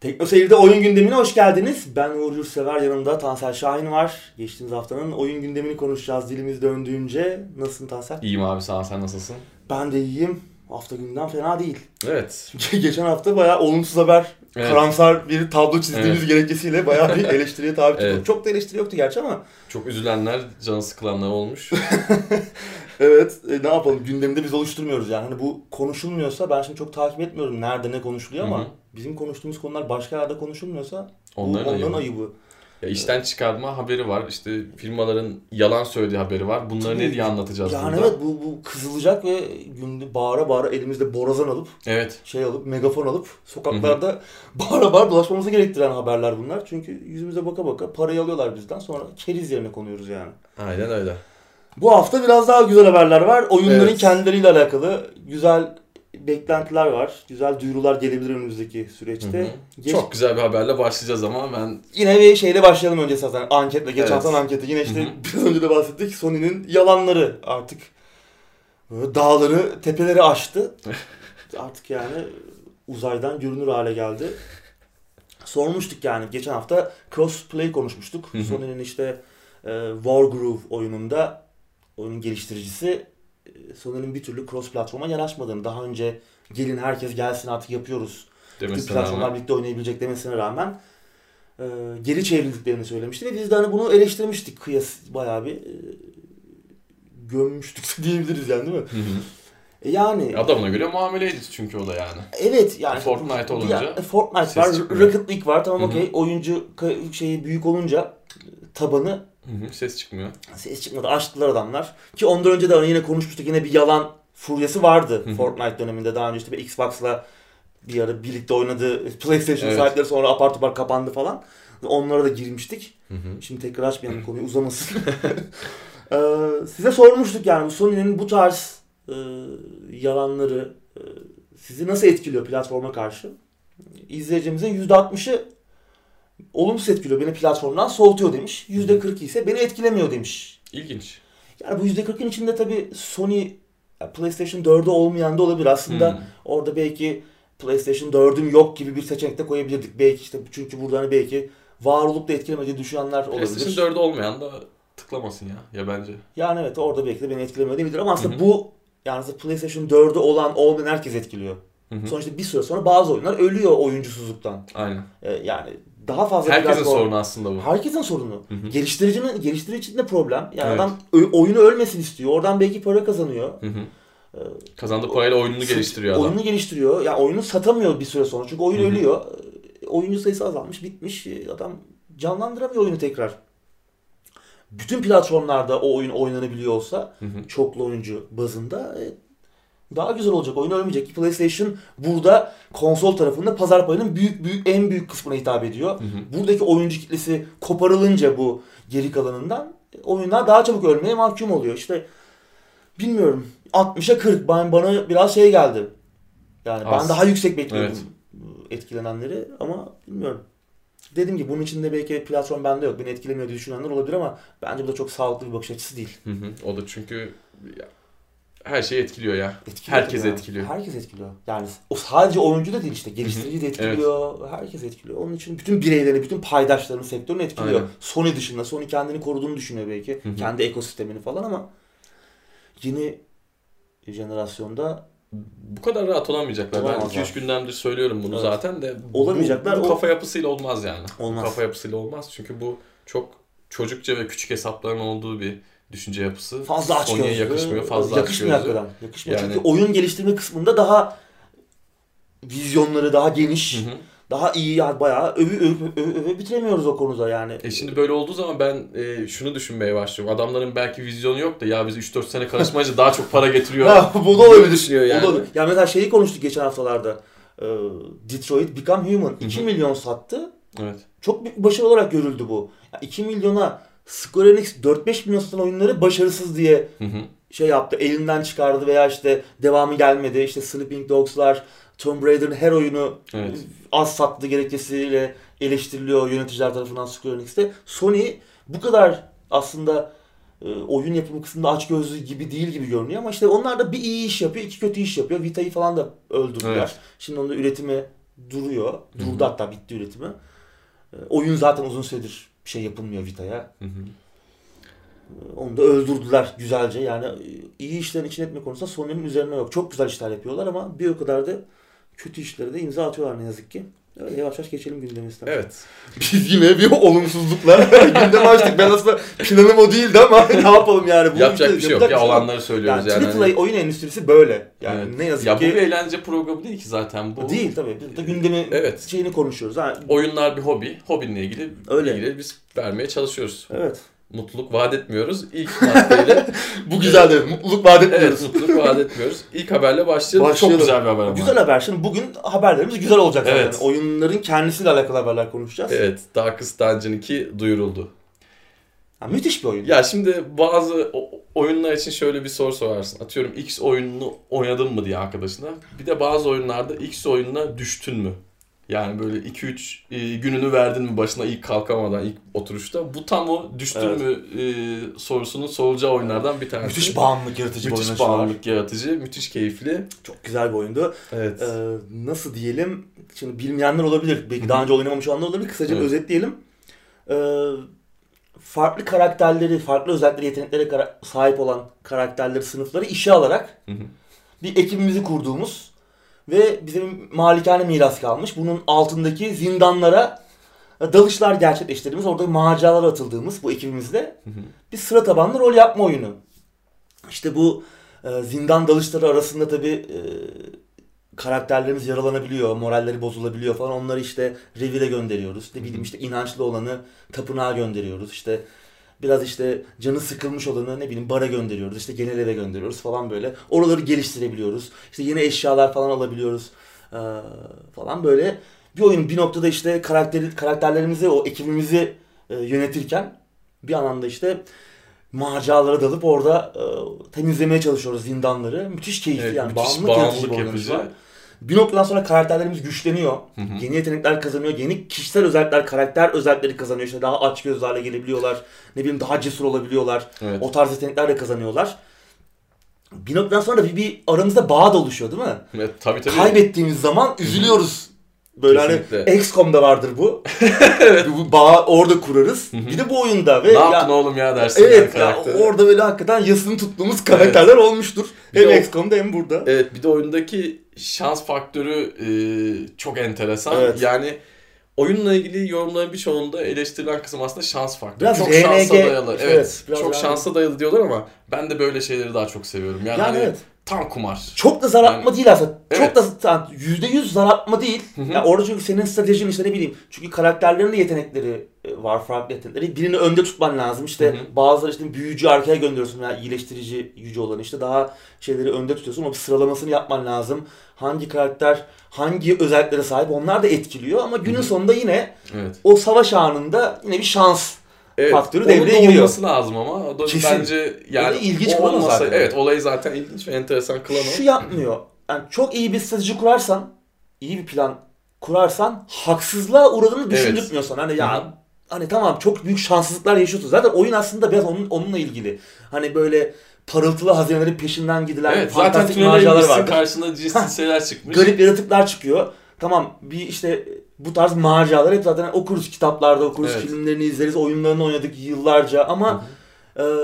Tekno Seyir'de oyun gündemine hoş geldiniz. Ben Uğur Yurtsever, yanımda Tansel Şahin var. Geçtiğimiz haftanın oyun gündemini konuşacağız dilimiz döndüğünce. Nasılsın Tansel? İyiyim abi, sağ ol. Sen nasılsın? Ben de iyiyim. Hafta gündem fena değil. Evet. Çünkü geçen hafta bayağı olumsuz haber, evet, karamsar bir tablo çizdiğimiz, evet, gerekçesiyle bayağı bir eleştiriye tabi tuttuk. Evet. Çok da eleştiri yoktu gerçi ama. Çok üzülenler, canı sıkılanlar olmuş. Evet, ne yapalım, gündemde biz oluşturmuyoruz yani. Hani bu konuşulmuyorsa, ben şimdi çok takip etmiyorum nerede ne konuşuluyor ama, hı-hı, bizim konuştuğumuz konular başka yerde konuşulmuyorsa onların ayıbı. Ya işten çıkarma haberi var, işte firmaların yalan söylediği haberi var. Bunları ne diye anlatacağız yani burada? Yani evet, bu kızılacak ve günde bağıra bağıra elimizde borazan alıp, evet, megafon alıp sokaklarda, hı-hı, bağıra bağıra dolaşmamızı gerektiren haberler bunlar. Çünkü yüzümüze baka baka parayı alıyorlar bizden, sonra keriz yerine konuyoruz yani. Aynen öyle. Bu hafta biraz daha güzel haberler var. Oyunların, evet, kendileriyle alakalı güzel beklentiler var. Güzel duyurular gelebilir önümüzdeki süreçte. Hı hı. Çok güzel bir haberle başlayacağız ama ben... Yine bir şeyle başlayalım önce zaten. Anketle, geçen hafta, evet, anketi. Yine işte, hı hı, biraz önce de bahsettik. Sony'nin yalanları artık dağları, tepeleri aştı. Artık yani uzaydan görünür hale geldi. Sormuştuk yani. Geçen hafta crossplay konuşmuştuk. Hı hı. Sony'nin işte War Groove oyununda, oyunun geliştiricisi, Sony'nin bir türlü cross platforma yanaşmadığını, daha önce gelin herkes gelsin artık yapıyoruz, bütün platformlar birlikte oynayabilecek demesine rağmen geri çevrildiklerini söylemişti ve biz de hani bunu eleştirmiştik, kıyas bayağı bir gömmüştük diyebiliriz yani, değil mi? Hı hı. Yani adamına göre muameleydi çünkü o da yani. Evet yani. Fortnite olunca. Ya, Fortnite var, Rocket League var, tamam, okey. Oyuncu büyük olunca tabanı. Hı hı, ses çıkmıyor. Ses çıkmadı. Açtılar adamlar. Ki ondan önce de yine konuşmuştuk. Yine bir yalan furyası vardı, hı hı, Fortnite döneminde. Daha önce işte bir Xbox'la bir ara birlikte oynadı. PlayStation, evet, sahipleri sonra apar topar kapandı falan. Onlara da girmiştik. Hı hı. Şimdi tekrar açmayalım konuyu, uzamasın. Size sormuştuk yani Sony'nin bu tarz yalanları sizi nasıl etkiliyor platforma karşı? İzleyicimizin %60'ı olumsuz etkiliyor, beni platformdan soğutuyor demiş. %40 ise beni etkilemiyor demiş. İlginç. Yani bu %40'ın içinde tabii Sony, PlayStation 4'ü olmayan da olabilir. Aslında orada belki PlayStation 4'üm yok gibi bir seçenek de koyabilirdik. Belki işte çünkü burada hani belki var olup da etkilemediği düşünenler olabilir. PlayStation 4'ü olmayan da tıklamasın ya bence. Yani evet, orada belki de beni etkilemiyor diyebilir ama aslında, hı hı, bu yani PlayStation 4'ü olan olmayan herkes etkiliyor. Hı hı. Sonuçta bir süre sonra bazı oyunlar ölüyor oyuncusuzluktan. Aynen. Yani daha fazla herkesin sorunu aslında bu. Herkesin sorunu. Hı hı. Geliştirici için de problem. Yani, evet, adam oyunu ölmesin istiyor. Oradan belki para kazanıyor. Hı hı. Kazandığı parayla oyununu geliştiriyor adam. Oyununu geliştiriyor. Yani oyunu satamıyor bir süre sonra. Çünkü oyun, hı hı, ölüyor. Oyuncu sayısı azalmış, bitmiş. Adam canlandıramıyor oyunu tekrar. Bütün platformlarda o oyun oynanabiliyor olsa, hı hı, çoklu oyuncu bazında daha güzel olacak. Oyun ölmeyecek ki PlayStation burada konsol tarafında pazar payının en büyük kısmına hitap ediyor. Hı hı. Buradaki oyuncu kitlesi koparılınca bu geri kalanından oyunlar daha çabuk ölmeye mahkum oluyor. İşte bilmiyorum, 60'a 40 bana biraz şey geldi. Yani ben daha yüksek bekliyordum, evet, etkilenenleri ama bilmiyorum. Dedim ki bunun içinde belki platform bende yok, beni etkilemiyor diye düşünenler olabilir ama bence bu da çok sağlıklı bir bakış açısı değil. Hı hı. O da çünkü her şeyi etkiliyor ya. Herkes etkiliyor. Herkes etkiliyor. Yani o sadece oyuncu da değil işte, geliştirici de etkiliyor, evet, herkes etkiliyor. Onun için bütün bireyleri, bütün paydaşlarını, sektörünü etkiliyor. Aynen. Sony dışında, Sony kendini koruduğunu düşünüyor belki, hı hı, kendi ekosistemini falan ama yeni jenerasyonda bu kadar rahat olamayacaklar. Ben 2-3 gündemdir söylüyorum bunu, evet, zaten de olamayacaklar. Bu kafa yapısıyla olmaz yani. Olmaz. Kafa yapısıyla olmaz çünkü bu çok çocukça ve küçük hesapların olduğu bir düşünce yapısı. Fazla açgözlü. Sonya'ya yakışmıyor. Fazla yakışmıyor hakikaten. Yakışmıyor yani... Çünkü oyun geliştirme kısmında daha vizyonları daha geniş, hı hı, daha iyi yani bayağı öve bitiremiyoruz o konuda yani. Şimdi böyle olduğu zaman ben şunu düşünmeye başlıyorum. Adamların belki vizyonu yok da ya biz 3-4 sene karışmayınca daha çok para getiriyor. Ha, bu da olabilir. Düşünüyor yani. Ya mesela şeyi konuştuk geçen haftalarda. Detroit: Become Human, hı hı, 2 milyon sattı. Evet. Çok büyük başarı olarak görüldü bu. Yani 2 milyona Square Enix 4-5 milyon satan oyunları başarısız diye, hı hı, yaptı. Elinden çıkardı veya işte devamı gelmedi. İşte Sleeping Dogs'lar, Tomb Raider'ın her oyunu, evet, az sattığı gerekçesiyle eleştiriliyor yöneticiler tarafından Square Enix'te. Sony bu kadar aslında oyun yapımı kısmında açgözlü gibi değil gibi görünüyor ama işte onlar da bir iyi iş yapıyor, iki kötü iş yapıyor. Vita'yı falan da öldürdüler. Evet. Şimdi onun da üretimi duruyor. Durdu Hı-hı. hatta bitti üretimi. Oyun zaten uzun süredir bir şey yapılmıyor Vita'ya. Hı-hı. Onu da öldürdüler güzelce. Yani iyi işlerin için etme konusunda Sony'nin üzerine yok. Çok güzel işler yapıyorlar ama bir o kadar da kötü işlere de imza atıyorlar ne yazık ki. Öyle yavaş yavaş geçelim gündeme istersen. Evet. Biz yine bir olumsuzluklar gündeme açtık. Ben aslında planım o değildi ama ne yapalım yani. Bunu yapacak bir şey yok. Ya olanları söylüyoruz yani. Yani oyun endüstrisi böyle. Yani evet. Ne yazık ya ki. Ya bu bir eğlence programı değil ki zaten bu. Değil tabii. Biz de gündemi evet. şeyini konuşuyoruz. Ha. Oyunlar bir hobi. Hobinle ilgili bilgileri biz vermeye çalışıyoruz. Evet. Mutluluk vaat etmiyoruz. İlk maddeyle. Bu güzel değil. Mutluluk vaat etmiyoruz. Evet, mutluluk vaat etmiyoruz. İlk haberle başlayalım. Çok güzel bir haber ama. Güzel haber. Şimdi bugün haberlerimiz güzel olacak zaten. Evet. Yani oyunların kendisiyle alakalı haberler konuşacağız. Evet. Darkest Dungeon 2 duyuruldu. Ya, müthiş bir oyun. Ya şimdi bazı oyunlar için şöyle bir soru sorarsın. Atıyorum X oyununu oynadın mı diye arkadaşına. Bir de bazı oyunlarda X oyununa düştün mü? Yani böyle 2-3 gününü verdin mi başına ilk kalkamadan, ilk oturuşta? Bu tam o düştün evet. mü sorusunun sorulacağı oyunlardan bir tanesi. Müthiş bağımlılık yaratıcı bir oyun. Müthiş bağımlılık yaratıcı, müthiş keyifli. Çok güzel bir oyundu. Evet. Nasıl diyelim, şimdi bilmeyenler olabilir, belki daha önce oynamamış olanlar olabilir. Kısaca evet. özetleyelim. Farklı karakterleri, farklı özellikleri, yeteneklere sahip olan karakterleri, sınıfları işe alarak bir ekibimizi kurduğumuz... Ve bizim malikane miras kalmış. Bunun altındaki zindanlara dalışlar gerçekleştirdiğimiz, orada maceralara atıldığımız bu ekibimizle bir sıra tabanlı rol yapma oyunu. İşte bu zindan dalışları arasında tabii karakterlerimiz yaralanabiliyor, moralleri bozulabiliyor falan. Onları işte revire gönderiyoruz. Ne bileyim işte inançlı olanı tapınağa gönderiyoruz. İşte biraz işte canı sıkılmış olanı ne bileyim bara gönderiyoruz, işte genel eve gönderiyoruz falan böyle. Oraları geliştirebiliyoruz. İşte yeni eşyalar falan alabiliyoruz falan böyle. Bir oyun bir noktada işte karakterlerimizi, o ekibimizi yönetirken bir anlamda işte maceralara dalıp orada temizlemeye çalışıyoruz zindanları. Müthiş keyifli evet, yani. Bağımlılık yapıcı. Bir noktadan sonra karakterlerimiz güçleniyor. Hı-hı. Yeni yetenekler kazanıyor. Yeni kişisel özellikler, karakter özellikleri kazanıyor. İşte daha açgözlü hale gelebiliyorlar. Ne bileyim daha cesur olabiliyorlar. Evet. O tarz yetenekler de kazanıyorlar. Bir noktadan sonra bir aramızda bağ da oluşuyor değil mi? Evet, tabii tabii. Kaybettiğimiz zaman üzülüyoruz. Böyle kesinlikle. Hani XCOM'da vardır bu. evet. Bu bağı orada kurarız. Hı-hı. Bir de bu oyunda. Ve ne yaptın oğlum ya dersin. Evet ya, orada böyle hakikaten yasını tuttuğumuz karakterler evet. olmuştur. Hem XCOM'da hem burada. Evet bir de oyundaki şans faktörü çok enteresan. Evet. Yani oyunla ilgili yorumların birçoğunda eleştirilen kısım aslında şans faktörü. Biraz çok RNG, şansa dayalı. Evet. Biraz çok şansa dayalı diyorlar ama ben de böyle şeyleri daha çok seviyorum. Yani hani, evet. Tam kumar. Çok da zar atma yani, değil aslında. Evet. Çok da %100 zar atma değil. Yani orada çünkü senin stratejin işte ne bileyim. Çünkü karakterlerin de yetenekleri var, farklı yetenekleri. Birini önde tutman lazım. İşte bazıları işte büyücü arkaya gönderiyorsun veya yani iyileştirici gücü olanı işte daha şeyleri önde tutuyorsun ama bir sıralamasını yapman lazım. Hangi karakter hangi özelliklere sahip onlar da etkiliyor ama günün sonunda yine o savaş anında yine bir şans. Evet, faktörü devreye giriyor. Olması lazım ama o da bence yani ilginç olmasa zaten. Evet, olayı zaten ilginç ve enteresan kılan o. Şu yapmıyor. Yani çok iyi bir strateji kurarsan, iyi bir plan kurarsan haksızlığa uğradığını düşündürtmüyor sana. Hani ya hani tamam çok büyük şanssızlıklar yaşıyorsun. Zaten oyun aslında biraz onunla ilgili. Hani böyle parıltılı hazinelerin peşinden gidilen evet, fantastik maceralar var. Karşında cinsiz şeyler çıkmış. Garip yaratıklar çıkıyor. Tamam bir işte bu tarz maceralar hep zaten okuruz kitaplarda okuruz, evet. filmlerini izleriz, oyunlarını oynadık yıllarca ama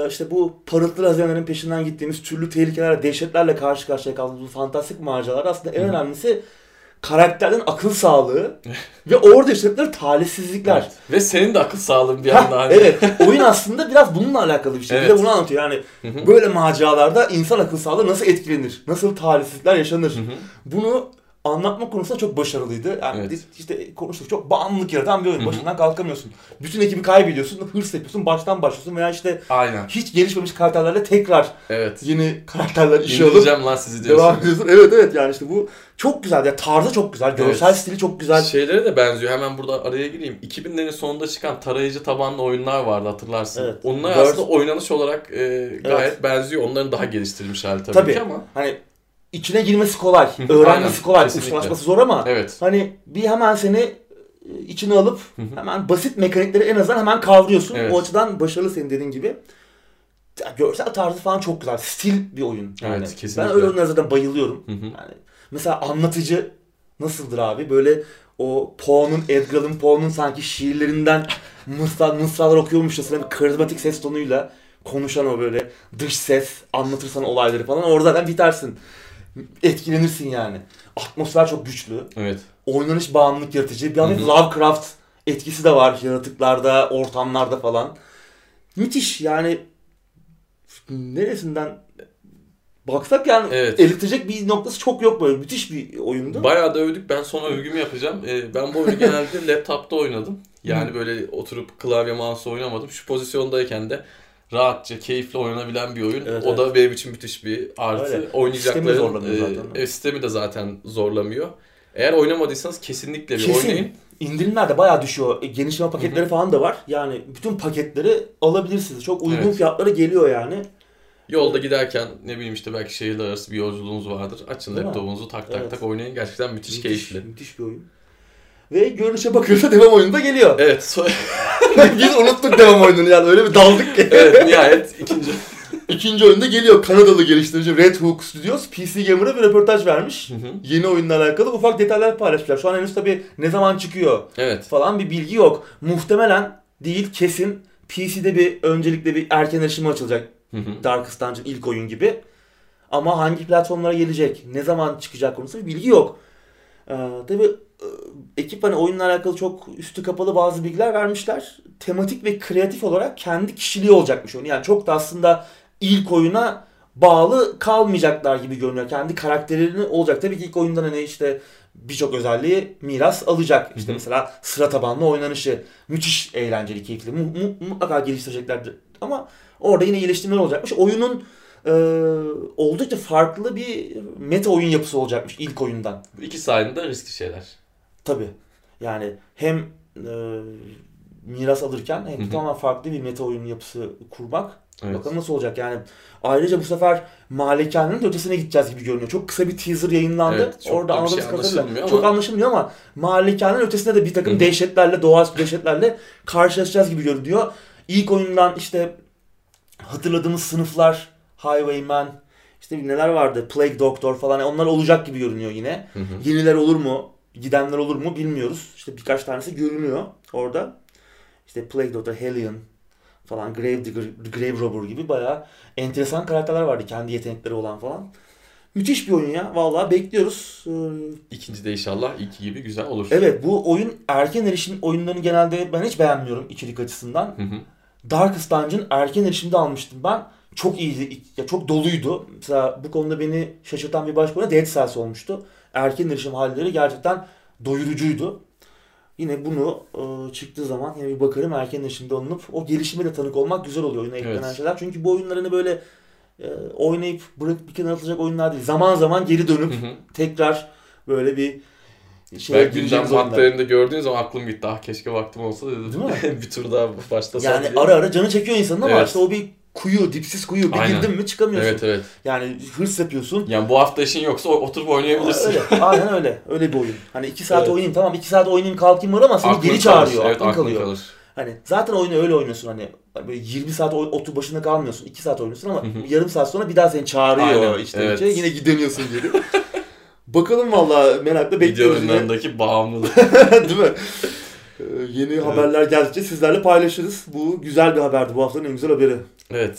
işte bu parıltılı hazinelerin peşinden gittiğimiz türlü tehlikelerle, dehşetlerle karşı karşıya kaldığımız bu fantastik maceralar aslında en önemlisi karakterlerin akıl sağlığı ve orada yaşadıkları talihsizlikler. Evet. Ve senin de akıl sağlığın bir yandan. Hani. Evet. Oyun aslında biraz bununla alakalı bir şey. Evet. Bir de bunu anlatıyor yani böyle maceralarda insan akıl sağlığı nasıl etkilenir, nasıl talihsizlikler yaşanır. Bunu anlatma konusunda çok başarılıydı. Yani işte konuştuk çok bağımlılık yaratan bir oyun. Başından kalkamıyorsun. Bütün ekibi kaybediyorsun, hırs yapıyorsun, baştan başlıyorsun veya işte hiç gelişmemiş karakterlerle tekrar yeni karakterler işe alıp devam ediyorsun. Evet evet yani işte bu çok güzel. Yani tarzı çok güzel, görsel stili çok güzel. Şeylere de benziyor. Hemen burada araya gireyim. 2000'lerin sonunda çıkan tarayıcı tabanlı oyunlar vardı hatırlarsın. Evet. Onlar aslında oynanış olarak gayet benziyor. Onların daha geliştirilmiş hali tabii ki ama. Hani İçine girmesi kolay, öğrenmesi kolay, uçlaşması zor ama hani bir hemen seni içine alıp hemen basit mekanikleri en azından hemen kavruyorsun. Evet. O açıdan başarılı senin dediğin gibi. Görsel tarzı falan çok güzel. Stil bir oyun. Yani. Evet, kesinlikle. Ben öyle oyunlara zaten bayılıyorum. Yani mesela anlatıcı Nasıldır abi? Böyle o Poe'nun, Edgar Poe'nun sanki şiirlerinden mısralar okuyormuşçasına bir karizmatik ses tonuyla konuşan o böyle dış ses, anlatırsan olayları falan, orada zaten bitersin. Etkilenirsin yani. Atmosfer çok güçlü. Evet. Oynanış bağımlılık yaratıcı. Bir anda Lovecraft etkisi de var yaratıklarda, ortamlarda falan. Müthiş yani. Neresinden baksak yani evet, elitecek bir noktası çok yok böyle. Müthiş bir oyundu. Bayağı da övdük. Ben son övgümü yapacağım. Ben bu oyunu genelde laptopta oynadım. Yani böyle oturup klavye mouse oynamadım. Şu pozisyondayken de rahatça, keyifle oynanabilen bir oyun. Evet, o da benim için müthiş bir artı. Öyle. Oynayacakların sistemi de zaten zorlamıyor. Eğer oynamadıysanız kesinlikle bir oynayın. İndirimler de bayağı düşüyor. Genişleme paketleri falan da var. Yani bütün paketleri alabilirsiniz. Çok uygun fiyatlara geliyor yani. Yolda giderken ne bileyim işte belki şehirler arası bir yolculuğunuz vardır. Açın laptopunuzu tak oynayın. Gerçekten müthiş keyifli. Müthiş bir oyun. Ve görünüşe bakıyorsa devam oyunu da geliyor. Evet. Biz unuttuk devam oyununu yani. Öyle bir daldık ki. Evet, nihayet ikinci oyunda geliyor. Kanadalı geliştirici Red Hook Studios PC Gamer'a bir röportaj vermiş. Yeni oyunla alakalı ufak detaylar paylaşmışlar. Şu an henüz tabii ne zaman çıkıyor falan bir bilgi yok. Muhtemelen değil, kesin PC'de bir öncelikle bir erken erişime açılacak. Darkest Dungeon ilk oyun gibi. Ama hangi platformlara gelecek, ne zaman çıkacak konusunda bir bilgi yok. Tabii ekip hani oyunla alakalı çok üstü kapalı bazı bilgiler vermişler. Tematik ve kreatif olarak kendi kişiliği olacakmış oyun. Yani çok da aslında ilk oyuna bağlı kalmayacaklar gibi görünüyor. Kendi karakterlerini olacak. Tabii ki ilk oyundan hani işte birçok özelliği miras alacak. İşte mesela sıra tabanlı oynanışı müthiş eğlenceli, keyifli. Mutlaka geliştireceklerdir. Ama orada yine geliştirmeler olacakmış. Oyunun oldukça farklı bir meta oyun yapısı olacakmış ilk oyundan. Bu iki sayında riskli şeyler. Tabii. Yani hem miras alırken hem tamamen farklı bir meta oyun yapısı kurmak. Evet. Bakalım nasıl olacak yani. Ayrıca bu sefer malikanenin ötesine gideceğiz gibi görünüyor. Çok kısa bir teaser yayınlandı. Evet, orada anladığımız kadarıyla çok anlaşılmıyor ama malikanenin ötesinde de bir takım dehşetlerle, doğaüstü dehşetlerle karşılaşacağız gibi görünüyor. İlk oyundan işte hatırladığımız sınıflar, Highwayman, işte neler vardı, Plague Doctor falan, onlar olacak gibi görünüyor yine. Yeniler olur mu, gidenler olur mu bilmiyoruz. İşte birkaç tanesi görünüyor orada. İşte Plague Doctor, Hellion falan, Grave Robber gibi bayağı enteresan karakterler vardı, kendi yetenekleri olan falan. Müthiş bir oyun ya. Vallahi bekliyoruz. İkinci de inşallah iki gibi güzel olur. Evet, bu oyun erken erişim oyunlarını genelde ben hiç beğenmiyorum içerik açısından. Darkest Dungeon erken erişimde almıştım ben. Çok iyiydi. Ya çok doluydu. Mesela bu konuda beni şaşırtan bir başka oyun Dead Cells olmuştu. Erken erişim halleri gerçekten doyurucuydu. Yine bunu çıktığı zaman yani bir bakarım erken erişimde olunup o gelişime de tanık olmak güzel oluyor oyuna eklenen şeyler. Çünkü bu oyunlarını böyle oynayıp bırakıp bir kenara atılacak oyunlar değil. Zaman zaman geri dönüp tekrar böyle bir şey. Ben gündem maddelerinde gördüğünüz zaman aklım gitti. Ah keşke vaktim olsa dedim. Bir tur daha başlasam yani diye. Yani ara ara canı çekiyor insanın ama işte o bir kuyu, dipsiz kuyu. Bir girdin mi çıkamıyorsun. Evet. Yani hırs yapıyorsun. Yani bu hafta işin yoksa oturup oynayabilirsin. Öyle. Aynen öyle. Öyle bir oyun. Hani 2 saat oynayayım, tamam 2 saat oynayayım kalkayım var ama seni aklını geri çağırıyor. Evet, aklın kalıyor. Kalır. Hani zaten oyunu öyle oynuyorsun hani böyle 20 saat otur başında kalmıyorsun. 2 saat oynuyorsun ama yarım saat sonra bir daha seni çağırıyor. Aynen. Yine gidemiyorsun geri. Bakalım vallahi merakla bekliyoruz. Video oyunlarındaki bağımlılık. Değil mi? Yeni haberler geldikçe sizlerle paylaşırız. Bu güzel bir haberdi. Bu haftanın en güzel haberi. Evet.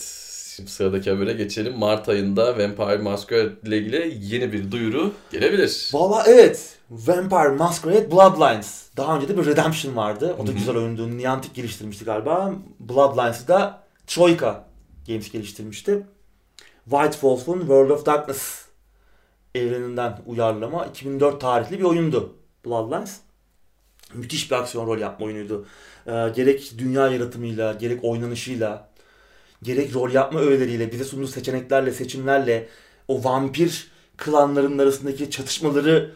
Şimdi sıradaki habere geçelim. Mart ayında Vampire Masquerade ile ilgili yeni bir duyuru gelebilir. Valla evet. Vampire Masquerade Bloodlines. Daha önce de bir Redemption vardı. O da güzel oyundu. Niantic geliştirmişti galiba. Bloodlines'ı da Troika Games geliştirmişti. White Wolf'un World of Darkness evreninden uyarlama 2004 tarihli bir oyundu Bloodlines. Müthiş bir aksiyon rol yapma oyunuydu. Gerek dünya yaratımıyla, gerek oynanışıyla, gerek rol yapma öğeleriyle, bize sunduğu seçeneklerle, seçimlerle, o vampir klanlarının arasındaki çatışmaları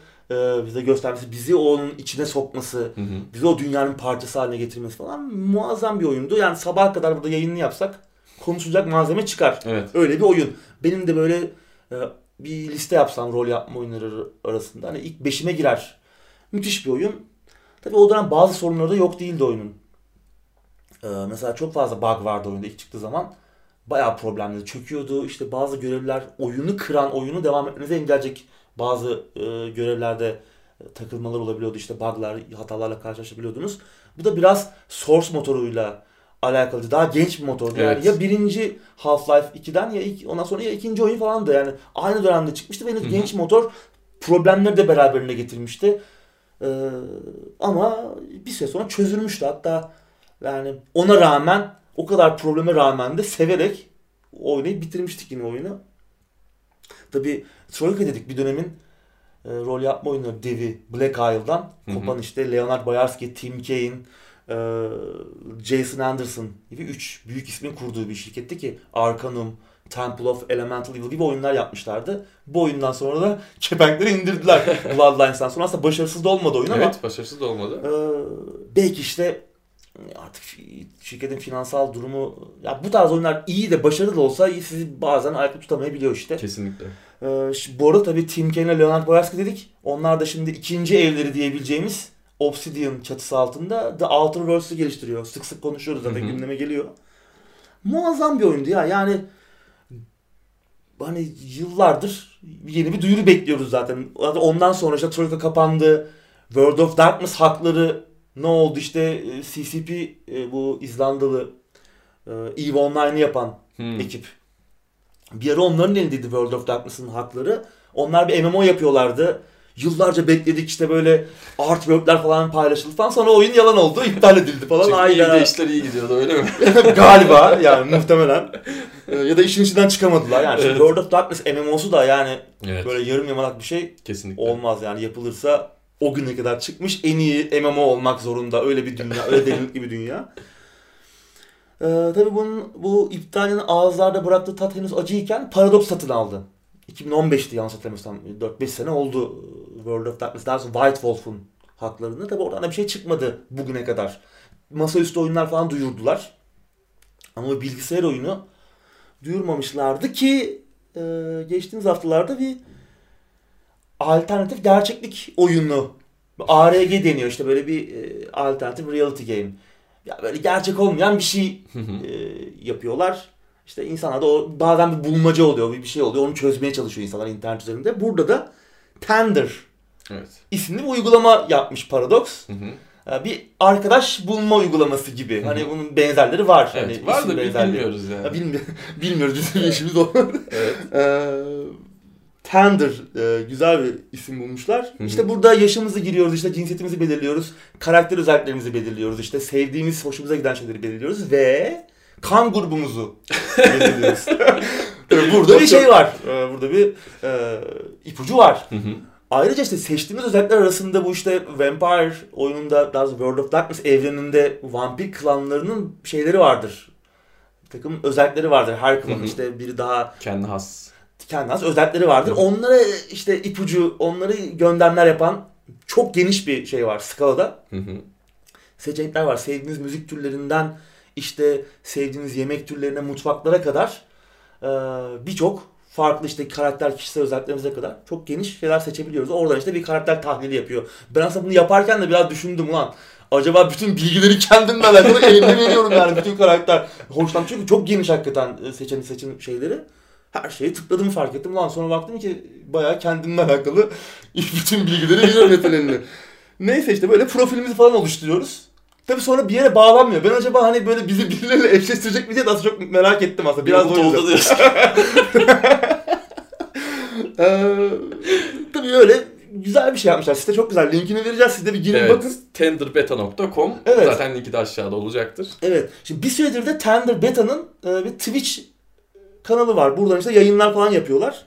bize göstermesi, bizi onun içine sokması, bizi o dünyanın parçası haline getirmesi falan muazzam bir oyundu. Yani sabaha kadar burada yayınını yapsak konuşulacak malzeme çıkar. Evet. Öyle bir oyun. Benim de böyle bir liste yapsam rol yapma oyunları arasında hani ilk 5'ime girer. Müthiş bir oyun. Tabii o dönem bazı sorunları da yok değildi oyunun. Mesela çok fazla bug vardı oyunda ilk çıktığı zaman. Bayağı problemleri çöküyordu. İşte bazı görevler oyunu kıran, oyunu devam etmenize engelleyecek bazı görevlerde takılmalar olabiliyordu. İşte bug'lar, hatalarla karşılaşabiliyordunuz. Bu da biraz Source motoruyla alakalı. Daha genç bir motordu. Evet. Yani ya birinci Half-Life 2'den ya ondan sonra ya ikinci oyun falan da yani aynı dönemde çıkmıştı ve henüz genç motor problemleri de beraberine getirmişti. Ama bir süre sonra çözülmüştü. Hatta yani ona rağmen, o kadar probleme rağmen de severek oynayıp bitirmiştik yine oyunu. Tabii Troika dedik, bir dönemin rol yapma oyunları devi Black Isle'dan kopan işte Leonard Boyarski, Tim Cain, Jason Anderson gibi 3 büyük ismin kurduğu bir şirketti ki Arcanum, Temple of Elemental Evil gibi oyunlar yapmışlardı. Bu oyundan sonra da kepenkleri indirdiler. Bloodlines'dan sonra aslında başarısız da olmadı oyun ama. Evet, başarısız da olmadı. Belki işte artık şirketin finansal durumu, ya bu tarz oyunlar iyi de başarılı da olsa sizi bazen ayakta tutamayabiliyor işte. Kesinlikle. Bu arada tabii Tim Cain ile Leonard Boyarski dedik. Onlar da şimdi ikinci evleri diyebileceğimiz Obsidian çatısı altında The Outer Worlds'ı geliştiriyor. Sık sık konuşuyoruz zaten, gündeme geliyor. Muazzam bir oyundu ya. Yani hani yıllardır yeni bir duyuru bekliyoruz zaten. Ondan sonra işte Troika kapandı. World of Darkness hakları ne oldu işte, CCP, bu İzlandalı EVE Online'ı yapan ekip. Bir ara onların elindeydi World of Darkness'ın hakları. Onlar bir MMO yapıyorlardı. Yıllarca bekledik işte, böyle artworkler falan paylaşıldı falan. Sonra oyun yalan oldu, iptal edildi falan. Çünkü evde işler iyi gidiyordu, öyle mi? Galiba yani muhtemelen. Ya da işin içinden çıkamadılar yani. Evet. World of Darkness MMO'su da yani böyle yarım yamalak bir şey kesinlikle olmaz yani, yapılırsa o güne kadar çıkmış en iyi MMO olmak zorunda. Öyle bir dünya, öyle derinlikli bir dünya. Tabii bunun, bu iptalinin ağızlarda bıraktığı tat henüz acıyken Paradox satın aldı. 2015'ti yanlış hatırlamıyorsam, 4-5 sene oldu World of Darkness. Daha sonra White Wolf'un haklarında tabii oradan da bir şey çıkmadı bugüne kadar. Masaüstü oyunlar falan duyurdular. Ama o bilgisayar oyunu duyurmamışlardı ki geçtiğimiz haftalarda bir alternatif gerçeklik oyunu, ARG deniyor işte, böyle bir alternatif reality game. Ya böyle gerçek olmayan bir şey yapıyorlar. İşte insanlar da o, bazen bir bulmaca oluyor, bir şey oluyor, onu çözmeye çalışıyor insanlar internet üzerinde. Burada da Tender isimli bir uygulama yapmış Paradox. Bir arkadaş bulma uygulaması gibi. Hani bunun benzerleri var. Evet, hani var da bilmiyoruz yani. Bilmiyoruz bizim işimiz olmadı. Tender, güzel bir isim bulmuşlar. İşte burada yaşımızı giriyoruz, işte cinsiyetimizi belirliyoruz, karakter özelliklerimizi belirliyoruz, işte sevdiğimiz, hoşumuza giden şeyleri belirliyoruz ve kan grubumuzu belirliyoruz. Burada bir şey var, burada bir ipucu var. Ayrıca işte seçtiğimiz özellikler arasında bu işte Vampire oyununda, daha doğrusu World of Darkness evreninde vampir klanlarının şeyleri vardır. Bir takım özellikleri vardır her klanın, işte biri daha kendi has özellikleri vardır. Onlara işte ipucu, onları göndermeler yapan çok geniş bir şey var skalada. Seçenekler var. Sevdiğiniz müzik türlerinden işte sevdiğiniz yemek türlerine, mutfaklara kadar birçok farklı işte karakter, kişisel özelliklerimize kadar çok geniş şeyler seçebiliyoruz. Oradan işte bir karakter tahlili yapıyor. Ben aslında bunu yaparken de biraz düşündüm ulan. Acaba bütün bilgileri kendimle alakalı elimde veriyorum yani, bütün karakter. Hoşlandım çünkü çok geniş hakikaten seçim şeyleri. Her şeyi tıkladım, fark ettim. Lan sonra baktım ki bayağı kendimle alakalı bütün bilgileri biliyorum yeteneğini. Neyse işte böyle profilimizi falan oluşturuyoruz. Tabii sonra bir yere bağlanmıyor. Ben acaba hani böyle bizi birileriyle eşleştirecek mi diye daha çok merak ettim aslında. Biraz oldu diyorsun. Tabii öyle güzel bir şey yapmışlar. Site çok güzel. Linkini vereceğiz. Siz de bir girin bakın. Tenderbeta.com. Evet. Zaten linki de aşağıda olacaktır. Evet. Şimdi bir süredir de Tender Beta'nın bir Twitch kanalı var. Buradan işte yayınlar falan yapıyorlar.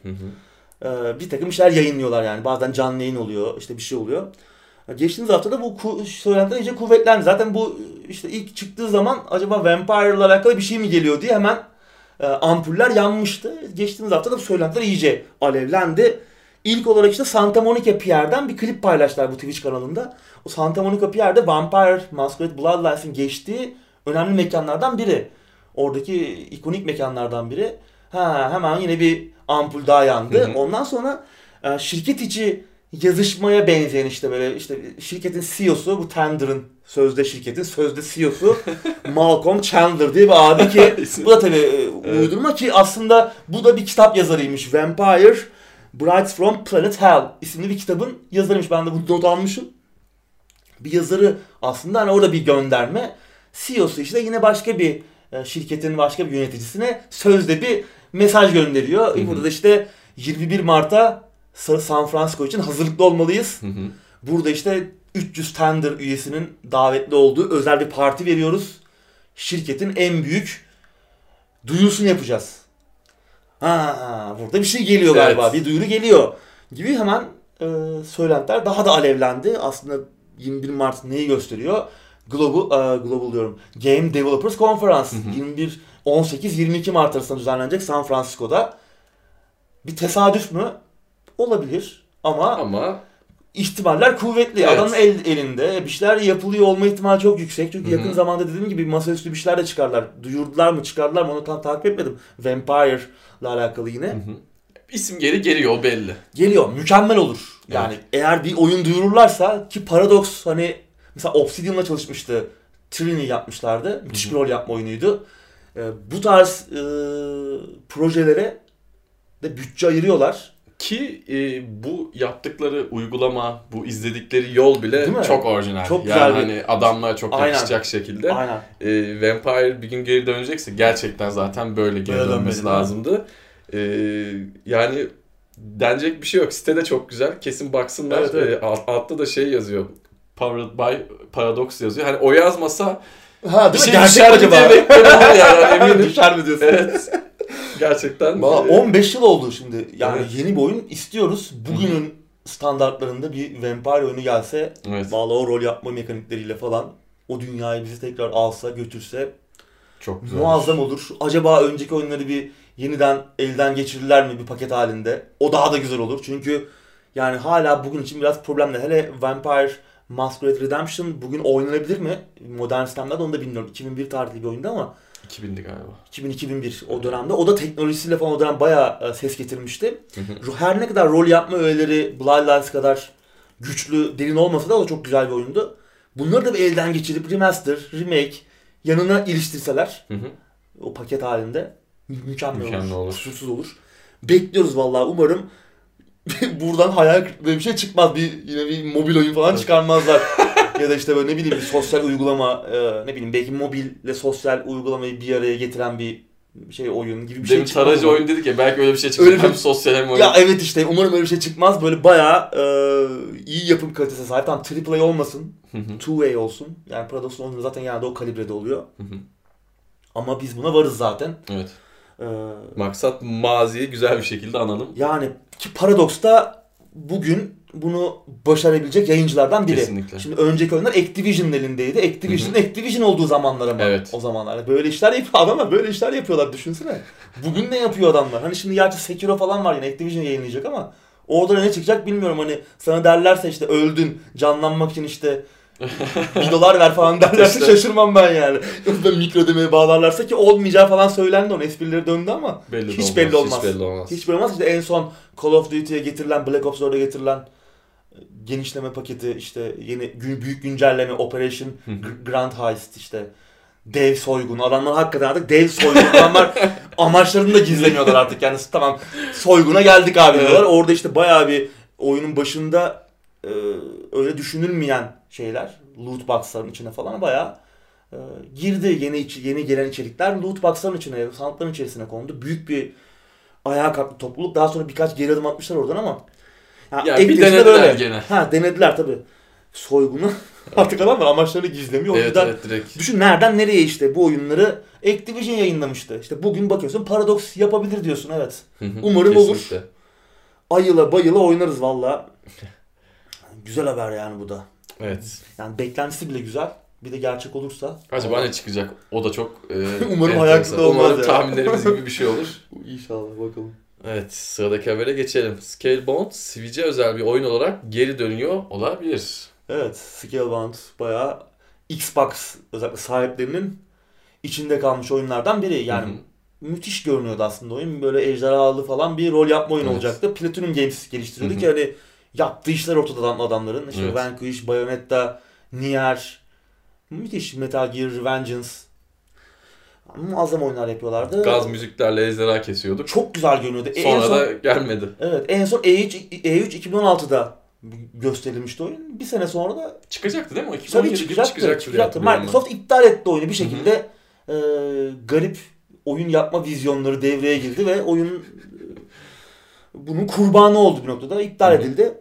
Bir takım şeyler yayınlıyorlar yani. Bazen canlı yayın oluyor, işte bir şey oluyor. Geçtiğimiz hafta da bu söylentiler iyice kuvvetlendi. Zaten bu işte ilk çıktığı zaman acaba Vampire ile alakalı bir şey mi geliyor diye hemen ampuller yanmıştı. Geçtiğimiz hafta da bu söylentiler iyice alevlendi. İlk olarak işte Santa Monica Pier'den bir klip paylaştılar bu Twitch kanalında. O Santa Monica Pier'de Vampire Masquerade Bloodlines'in geçtiği önemli mekanlardan biri. Oradaki ikonik mekanlardan biri. Hemen yine bir ampul daha yandı. Ondan sonra şirket içi yazışmaya benzeyen işte böyle işte şirketin CEO'su, bu Tender'ın sözde şirketin sözde CEO'su Malcolm Chandler diye bir abi ki bu da tabii uydurma ki aslında bu da bir kitap yazarıymış. Vampire Brides from Planet Hell isimli bir kitabın yazarıymış. Ben de bu not almışım. Bir yazarı aslında, hani orada bir gönderme. CEO'su işte yine başka bir şirketin başka bir yöneticisine sözde bir mesaj gönderiyor. Hı hı. Burada da işte 21 Mart'a San Francisco için hazırlıklı olmalıyız. Hı hı. Burada işte 300 Tender üyesinin davetli olduğu özel bir parti veriyoruz. Şirketin en büyük duyurusunu yapacağız. Ha, burada bir şey geliyor galiba. Evet. Bir duyuru geliyor gibi hemen söylentiler daha da alevlendi. Aslında 21 Mart neyi gösteriyor? Global diyorum. Game Developers Conference. 18-22 Mart arasında düzenlenecek San Francisco'da. Bir tesadüf mü? Olabilir ama ihtimaller kuvvetli. Evet. Adamın elinde bir şeyler yapılıyor olma ihtimali çok yüksek. Çünkü yakın zamanda dediğim gibi masaüstü bir şeyler de çıkarlar. Duyurdular mı, çıkardılar mı onu tam takip etmedim. Vampire'la alakalı yine. İsim geliyor belli. Geliyor. Mükemmel olur. Yani evet. Eğer bir oyun duyururlarsa ki Paradox hani mesela Obsidian'la çalışmıştı. Trinity yapmışlardı. Müthiş bir rol yapma oyunuydu. Bu tarz projelere de bütçe ayırıyorlar. Ki bu yaptıkları uygulama, bu izledikleri yol bile çok orijinal. Çok yani güzel hani adamlara çok yakışacak şekilde. Aynen. Vampire bir gün geri dönecekse gerçekten zaten böyle geri dönmesi lazımdı. Yani denecek bir şey yok. Site de çok güzel. Kesin baksınlar. Evet, evet. Altta da şey yazıyor. Powered by Paradox yazıyor. Hani o yazmasa bir şey düşer mi diye bekliyorum. Yani eminim. Düşer mi diyorsun? Evet. Gerçekten. 15 yıl oldu şimdi. Yani evet. Yeni bir oyun istiyoruz. Bugünün standartlarında bir vampire oyunu gelse, evet. Valla o rol yapma mekanikleriyle falan o dünyayı bizi tekrar alsa, götürse çok güzel muazzam olur. Acaba önceki oyunları bir yeniden elden geçirirler mi bir paket halinde? O daha da güzel olur. Çünkü yani hala bugün için biraz problemli. Hele Vampire Masquerade Redemption bugün oynanabilir mi? Modern sistemlerde onu da bilmiyorum. 2001 tarihli bir oyunda ama 2000'di galiba. 2000-2001 o dönemde. O da teknolojisiyle falan o dönem bayağı ses getirmişti. Her ne kadar rol yapma öğeleri Bloodlines kadar güçlü, derin olmasa da o da çok güzel bir oyundu. Bunları da bir elden geçirip remaster, remake yanına iliştirseler o paket halinde mükemmel olur. Kusursuz olur. Bekliyoruz vallahi. Umarım buradan hayal kırıklığı bir şey çıkmaz. Yine bir mobil oyun falan çıkarmazlar. Ya da işte böyle ne bileyim bir sosyal uygulama, ne bileyim belki mobille sosyal uygulamayı bir araya getiren bir şey oyun gibi bir şey çıkmaz. Tarayıcı oyun dedik ya, belki öyle bir şey çıkmaz. Hem sosyal hem oyun. Ya evet işte umarım öyle bir şey çıkmaz. Böyle bayağı iyi yapım kalitesine sahip. Tam AAA olmasın, two-way olsun. Yani Paradox'un oyunu zaten genelde o kalibrede oluyor. Ama biz buna varız zaten. Evet. Maksat maziyi güzel bir şekilde analım. Yani ki Paradox'ta bugün bunu başarabilecek yayıncılardan biri. Kesinlikle. Şimdi önceki oyunlar Activision'ın elindeydi. Activision'ın Activision olduğu zamanlar ama o zamanlar. Böyle işler yapıyor adamlar. Böyle işler yapıyorlar düşünsene. Bugün ne yapıyor adamlar? Hani şimdi gerçi Sekiro falan var yine Activision yayınlayacak ama orada ne çıkacak bilmiyorum. Hani sana derlerse işte öldün, canlanmak için işte $1 ver falan derlerse şaşırmam ben yani. Yoksa mikrodemeye bağlarlarsa ki olmayacağı falan söylendi, onun esprileri döndü ama belli olmaz. Hiç belli olmaz. İşte en son Call of Duty'ye getirilen, Black Ops 4'e getirilen genişleme paketi, işte yeni büyük güncelleme, Operation Grand Heist, işte dev soygun. Adamlar hakikaten artık dev soygun. Adamlar amaçlarını da gizlemiyorlar artık. Yani tamam soyguna geldik abi diyorlar. Orada işte bayağı bir oyunun başında öyle düşünülmeyen şeyler, loot box'ların içine falan bayağı girdi. Yeni gelen içerikler loot box'ların içine, sandıkların içerisine kondu. Büyük bir ayağa kalktı topluluk. Daha sonra birkaç geri adım atmışlar oradan ama ya bir denediler böyle. Gene. Denediler tabii. Soygunu artık adamlar amaçlarını gizlemiyor. Evet, o yüzden düşün nereden nereye işte bu oyunları Activision yayınlamıştı. İşte bugün bakıyorsun Paradox yapabilir diyorsun evet. Umarım kesinlikle olur. Ayıla bayıla oynarız valla. Güzel haber yani bu da. Evet. Yani beklentisi bile güzel. Bir de gerçek olursa. Acaba ne çıkacak? O da çok umarım hayatında olmaz. Umarım tahminlerimiz gibi bir şey olur. İnşallah bakalım. Evet, sıradaki habere geçelim. Scalebound, Switch'e özel bir oyun olarak geri dönüyor olabilir. Evet, Scalebound bayağı Xbox özellikle sahiplerinin içinde kalmış oyunlardan biri. Yani müthiş görünüyordu aslında oyun. Böyle ejderhalı falan bir rol yapma oyunu olacaktı. Platinum Games geliştiriyordu ki hani yaptığı işler ortadan adamların. İşte Vanquish, Bayonetta, Nier, müthiş Metal Gear, Vengeance. Muazzam oyunlar yapıyorlardı. Gaz müziklerle ejderha kesiyorduk. Çok güzel görünüyordu. Sonra da gelmedi. Evet, en son E3 2016'da gösterilmişti oyun. Bir sene sonra da çıkacaktı değil mi? 2017 çıkacaktı. Microsoft iptal etti oyunu bir şekilde. Garip oyun yapma vizyonları devreye girdi ve oyun bunun kurbanı oldu bir noktada. İptal edildi.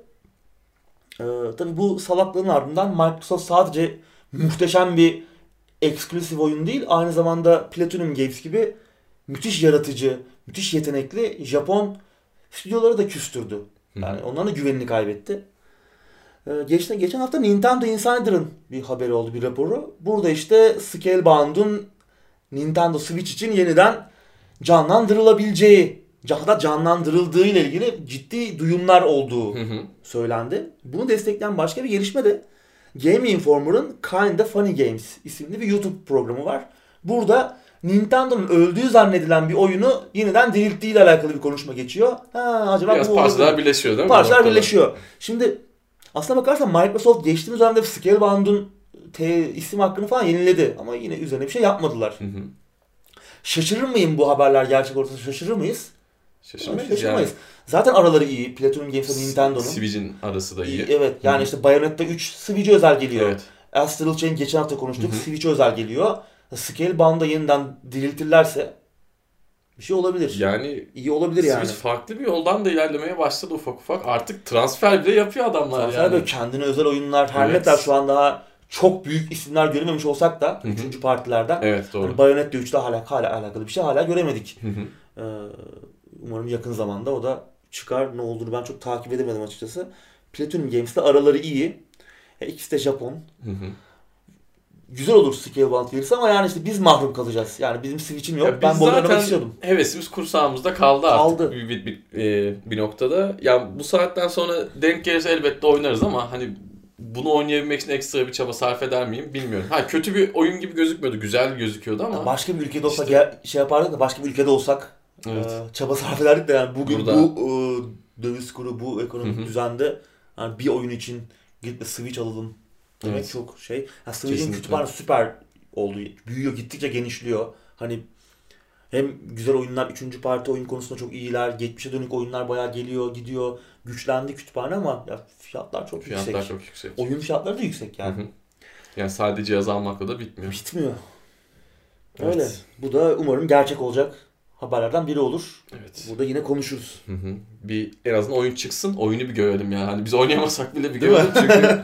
Tabii bu salaklığın ardından Microsoft sadece muhteşem bir eksklusif oyun değil, aynı zamanda Platinum Games gibi müthiş yaratıcı, müthiş yetenekli Japon stüdyoları da küstürdü. Yani onların da güvenini kaybetti. Geçen hafta Nintendo Insider'ın bir haberi oldu, bir raporu. Burada işte Scalebound'un Nintendo Switch için yeniden canlandırılabileceği, canlandırıldığı ile ilgili ciddi duyumlar olduğu söylendi. Bunu destekleyen başka bir gelişme de Game Informer'ın Kinda Funny Games isimli bir YouTube programı var. Burada Nintendo'nun öldüğü zannedilen bir oyunu yeniden dirilttiği ile alakalı bir konuşma geçiyor. Ha, acaba biraz bu parçalar birleşiyor değil mi? Parçalar birleşiyor. Şimdi aslına bakarsan Microsoft geçtiğimiz dönemde Scalebound'un isim hakkını falan yeniledi. Ama yine üzerine bir şey yapmadılar. Şaşırır mıyım bu haberler gerçek olursa? Şaşırır mıyız? Şaşırmayız. Yani. Zaten araları iyi. Platinum Games'le Nintendo'nun. Switch'in arası da iyi. Evet. Yani işte Bayonetta 3 Switch'e özel geliyor. Evet. Astral Chain geçen hafta konuştuk. Switch'e özel geliyor. Scalebound'a yeniden diriltirlerse bir şey olabilir. Yani iyi olabilir yani. Switch farklı bir yoldan da ilerlemeye başladı ufak ufak. Artık transfer bile yapıyor adamlar. Transfer yani. Böyle kendine özel oyunlar. Her netler şu an daha çok büyük isimler görmemiş olsak da 3. partilerden. Evet doğru. Yani Bayonetta 3'te hala alakalı bir şey hala göremedik. Umarım yakın zamanda o da çıkar. Ne olduğunu ben çok takip edemedim açıkçası. Platinum Games'te araları iyi. İkisi de Japon. Güzel olur Scalebound verirse ama yani işte biz mahrum kalacağız. Yani bizim Switch'im yok. Ya ben bunu oynamak istiyordum. Hevesimiz kursağımızda kaldı. Artık bir noktada. Yani bu saatten sonra denk gelirse elbette oynarız ama hani bunu oynayabilmek için ekstra bir çaba sarf eder miyim bilmiyorum. Ha kötü bir oyun gibi gözükmüyordu. Güzel gözüküyordu ama. Ya başka bir ülkede olsak işte, şey yapardık da başka bir ülkede olsak çaba sarf ederdik de yani bugün burada. Bu döviz kuru, bu ekonomik düzende yani bir oyun için gitme Switch alalım demek çok şey. Yani Switch'in kütüphanesi süper oldu. Büyüyor, gittikçe genişliyor. Hani hem güzel oyunlar, 3. parti oyun konusunda çok iyiler. Geçmişe dönük oyunlar bayağı geliyor, gidiyor. Güçlendi kütüphane ama ya fiyatlar çok yüksek. Oyun fiyatları da yüksek yani. Yani sadece cihaz almakla da bitmiyor. Evet. Öyle. Bu da umarım gerçek olacak haberlerden biri olur. Evet. Burada yine konuşuruz. Bir en azından oyun çıksın, oyunu bir görelim yani. Hani biz oynayamasak bile bir görelim çünkü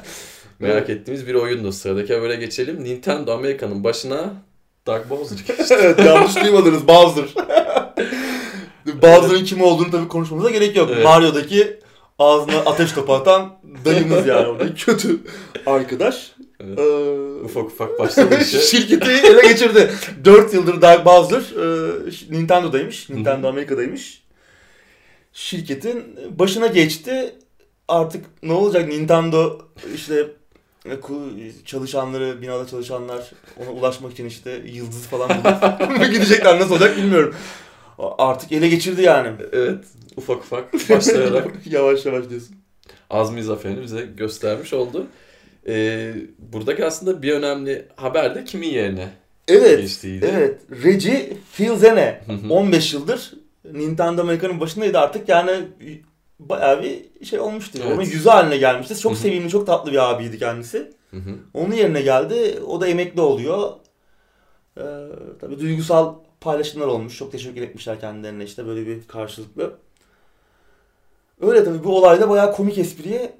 merak ettiğimiz bir oyundu. Sıradaki habere geçelim. Nintendo Amerika'nın başına Dark Bowser geçti. Evet, yanlış duymadınız. Bowser. Bowser'ın kim olduğunu tabii konuşmamıza gerek yok. Evet. Mario'daki ağzına ateş topu atan dayımız yani orada. Kötü arkadaş. Evet. Ufak başladı işe. Şirketi ele geçirdi. 4 yıldır Dark Bowser Nintendo'daymış. Nintendo Amerika'daymış. Şirketin başına geçti. Artık ne olacak? Nintendo işte çalışanları, binada çalışanlar ona ulaşmak için işte yıldız falan bulup gidecekler. Nasıl olacak bilmiyorum. Artık ele geçirdi yani. Evet. Ufak başlayarak. yavaş diyorsun. Azmi zaferini bize göstermiş oldu. Buradaki aslında bir önemli haber de kimin yerine geçtiğiydi. Evet. Reggie Fils-Aime 15 yıldır Nintendo Amerika'nın başındaydı artık. Yani bayağı bir şey olmuştu. Evet. Onun yüzü haline gelmişti. Çok sevimli, çok tatlı bir abiydi kendisi. Onun yerine geldi. O da emekli oluyor. Tabii duygusal paylaşımlar olmuş. Çok teşekkür etmişler kendilerine işte böyle bir karşılıklı. Öyle tabii bu olayda bayağı komik espriye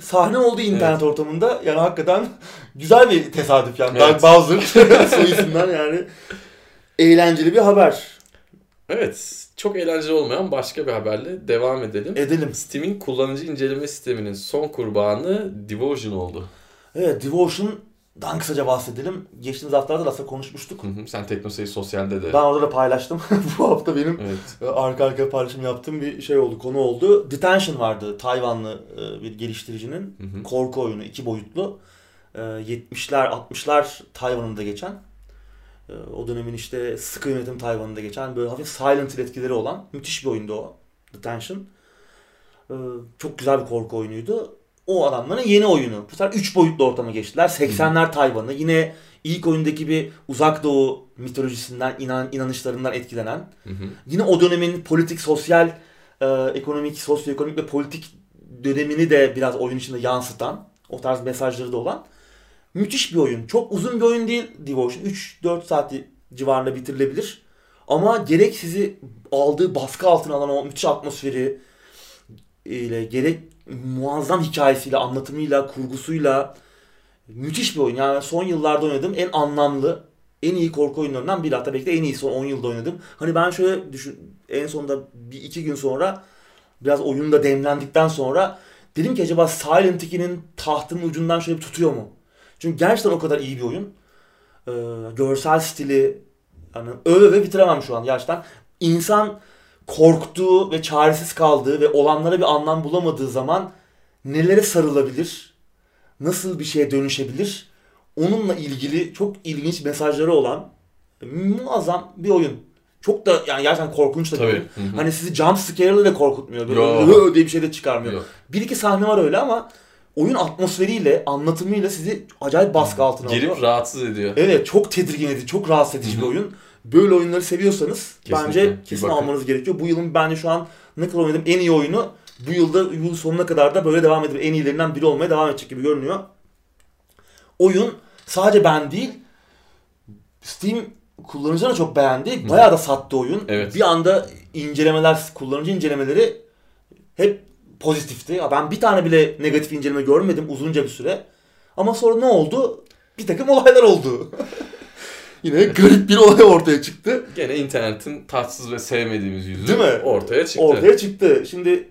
sahne oldu internet ortamında. Yani hakikaten güzel bir tesadüf yani. Dark Bowser soyisinden yani eğlenceli bir haber. Evet. Çok eğlenceli olmayan başka bir haberle devam edelim. Steam'in kullanıcı inceleme sisteminin son kurbanı Devotion oldu. Evet, Devotion'dan kısaca bahsedelim. Geçtiğimiz haftalarda da aslında konuşmuştuk. Sen Teknosa'yı sosyalde de. Ben orada da paylaştım. Bu hafta benim arka arkaya paylaşım yaptığım bir şey oldu, konu oldu. Detention vardı. Tayvanlı bir geliştiricinin korku oyunu, 2 boyutlu. 70'ler, 60'lar Tayvan'ında geçen. O dönemin işte sıkı yönetim Tayvan'ında geçen böyle hafif Silent Hill etkileri olan müthiş bir oyundu o. Detention. Çok güzel bir korku oyunuydu. O adamların yeni oyunu. Bu sefer 3 boyutlu ortama geçtiler. 80'ler Tayvan'da. Yine ilk oyundaki bir uzak doğu mitolojisinden, inanışlarından etkilenen, hı hı, yine o dönemin politik, sosyal, ekonomik, sosyoekonomik ve politik dönemini de biraz oyun içinde yansıtan, o tarz mesajları da olan müthiş bir oyun. Çok uzun bir oyun değil Devotion. 3-4 saati civarında bitirilebilir. Ama gerek sizi aldığı baskı altına alan o müthiş atmosferi ile, gerek muazzam hikayesiyle, anlatımıyla, kurgusuyla müthiş bir oyun. Yani son yıllarda oynadığım en anlamlı, en iyi korku oyunlarından biri. Hatta belki de en iyi son 10 yılda oynadım. Hani ben şöyle düşün, en sonunda bir iki gün sonra biraz oyunda demlendikten sonra dedim ki acaba Silent 2'nin tahtının ucundan şöyle tutuyor mu? Çünkü gerçekten o kadar iyi bir oyun. Görsel stili, yani öve bitiremem şu an gerçekten. İnsan korktuğu ve çaresiz kaldığı ve olanlara bir anlam bulamadığı zaman nelere sarılabilir? Nasıl bir şeye dönüşebilir? Onunla ilgili çok ilginç mesajları olan muazzam bir oyun. Çok da yani gerçekten korkunç da bir oyun. Hı hı. Hani sizi jump scare'la da korkutmuyor. Böyle diye bir şey de çıkarmıyor. Yo. Bir iki sahne var öyle ama oyun atmosferiyle, anlatımıyla sizi acayip baskı altına alıyor. Girip rahatsız ediyor. Evet, çok tedirgin edici, çok rahatsız edici bir oyun. Böyle oyunları seviyorsanız kesinlikle, bence kesin almanız gerekiyor. Bu yılın bence şu an ne kadar oynadığım en iyi oyunu, bu yılda, yıl sonuna kadar da böyle devam edip en iyilerinden biri olmaya devam edecek gibi görünüyor. Oyun sadece ben değil, Steam kullanıcıları çok beğendi. Bayağı da sattı oyun. Evet. Bir anda incelemeler, kullanıcı incelemeleri hep pozitifti. Ben bir tane bile negatif inceleme görmedim uzunca bir süre. Ama sonra ne oldu? Bir takım olaylar oldu. Yine garip bir olay ortaya çıktı. Gene internetin tatsız ve sevmediğimiz yüzü ortaya çıktı. Ortaya çıktı. Şimdi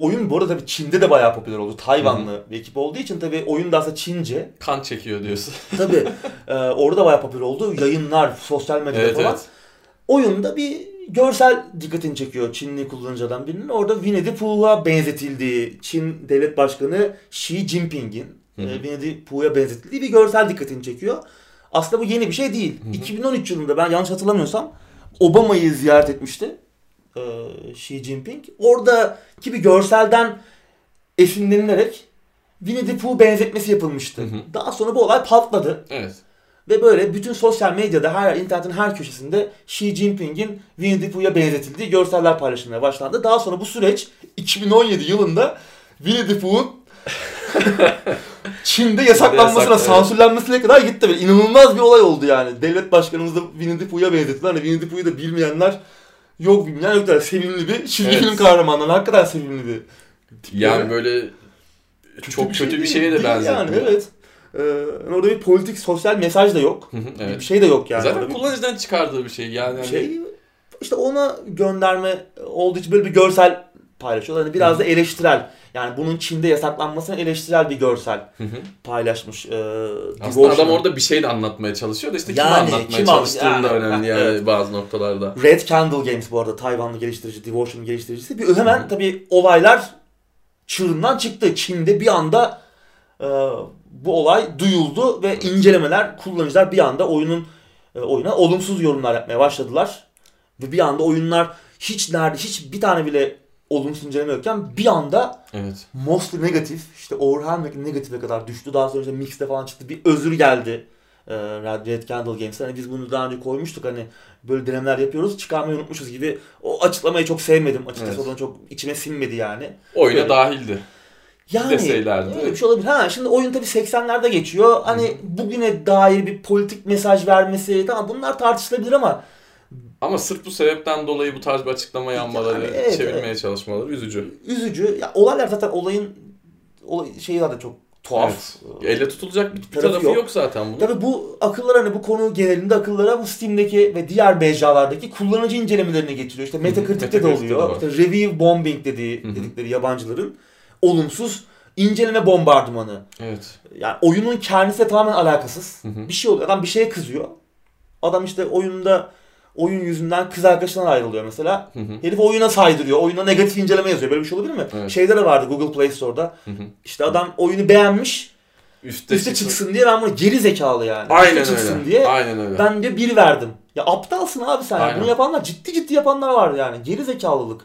oyun bu arada tabii Çin'de de bayağı popüler oldu. Tayvanlı, hı-hı, bir ekip olduğu için tabii oyun da aslında Çince. Kan çekiyor diyorsun. Tabii. Orada bayağı popüler oldu. Yayınlar, sosyal medyada evet, falan. Evet. Oyunda bir görsel dikkatini çekiyor Çinli kullanıcıdan birinin. Orada Winnie the Pooh'a benzetildiği, Çin Devlet Başkanı Xi Jinping'in Winnie the Pooh'a benzetildiği bir görsel dikkatini çekiyor. Aslında bu yeni bir şey değil. Hı hı. 2013 yılında ben yanlış hatırlamıyorsam Obama'yı ziyaret etmişti Xi Jinping. Oradaki bir görselden esinlenilerek Winnie the Pooh benzetmesi yapılmıştı. Hı hı. Daha sonra bu olay patladı. Evet. Ve böyle bütün sosyal medyada, her internetin her köşesinde Xi Jinping'in Winnie the Pooh'ya benzetildiği görseller paylaşılmaya başlandı. Daha sonra bu süreç 2017 yılında Winnie the Pooh'un Çin'de yasaklanmasına, sansürlenmesine kadar gitti. Böyle inanılmaz bir olay oldu yani. Devlet başkanımız da Winnie the Pooh'ya benzettiler. Hani Winnie the Pooh'yu da bilmeyenler yok. Sevimli bir çizgi film kahramanları. Hakikaten sevimli bir tip. Yani böyle çok kötü bir şeye de benziyor. Yani evet. Orada bir politik, sosyal mesaj da yok. Hı hı, evet. Bir şey de yok yani. Zaten kullanıcıdan çıkardığı bir şey. Yani şey, işte ona gönderme olduğu için böyle bir görsel paylaşıyorlar. Hani biraz da eleştirel. Yani bunun Çin'de yasaklanmasına eleştirel bir görsel paylaşmış. Aslında adam orada bir şey de anlatmaya çalışıyor da işte yani, kim anlatmaya çalıştığında önemli yani evet, bazı noktalarda. Red Candle Games bu arada Tayvanlı geliştirici, Devotion'un geliştiricisi. Bir hemen tabii olaylar çığırından çıktı. Çin'de bir anda bu olay duyuldu ve incelemeler, kullanıcılar bir anda oyuna olumsuz yorumlar yapmaya başladılar. Ve bir anda oyunlar hiç bir tane bile olumsuz inceleme yokken bir anda mostly negatif, işte overwhelmingly negatife kadar düştü. Daha sonra işte Mix'te falan çıktı. Bir özür geldi Red Candle Games'e. Hani biz bunu daha önce koymuştuk, hani böyle denemeler yapıyoruz, çıkarmayı unutmuşuz gibi. O açıklamayı çok sevmedim. Açıkçası olan çok içime sinmedi yani. Oyuna böyle dahildi. Yani öyle bir şey olabilir. Şimdi oyun tabii 80'lerde geçiyor. Hani bugüne dair bir politik mesaj vermesi, tamam, bunlar tartışılabilir ama sırf bu sebepten dolayı bu tarz bir açıklama yapmaları, yani çevirmeye çalışmaları üzücü. Üzücü. Ya olaylar zaten şeyi zaten çok tuhaf. Evet. Elle tutulacak bir tarafı yok zaten bunun. Tabii bu akıllar, hani bu konu genelinde akıllara bu Steam'deki ve diğer mecralardaki kullanıcı incelemelerini getiriyor. İşte Metacritic'te de oluyor. İşte review bombing dedikleri yabancıların olumsuz inceleme bombardımanı. Evet. Yani oyunun kendisiyle tamamen alakasız. Bir şey oluyor. Adam bir şeye kızıyor. Adam işte oyun yüzünden kız arkadaşından ayrılıyor mesela. Herif oyuna saydırıyor. Oyuna negatif inceleme yazıyor. Böyle bir şey olabilir mi? Evet. Şeyde de vardı Google Play Store'da. İşte adam oyunu beğenmiş. Üste çıksın diye ben bunu geri zekalı yani. Aynen öyle. Diye, aynen öyle. Ben de 1 verdim. Ya aptalsın abi sen. Aynen. Bunu yapanlar ciddi yapanlar var yani. Geri zekalılık.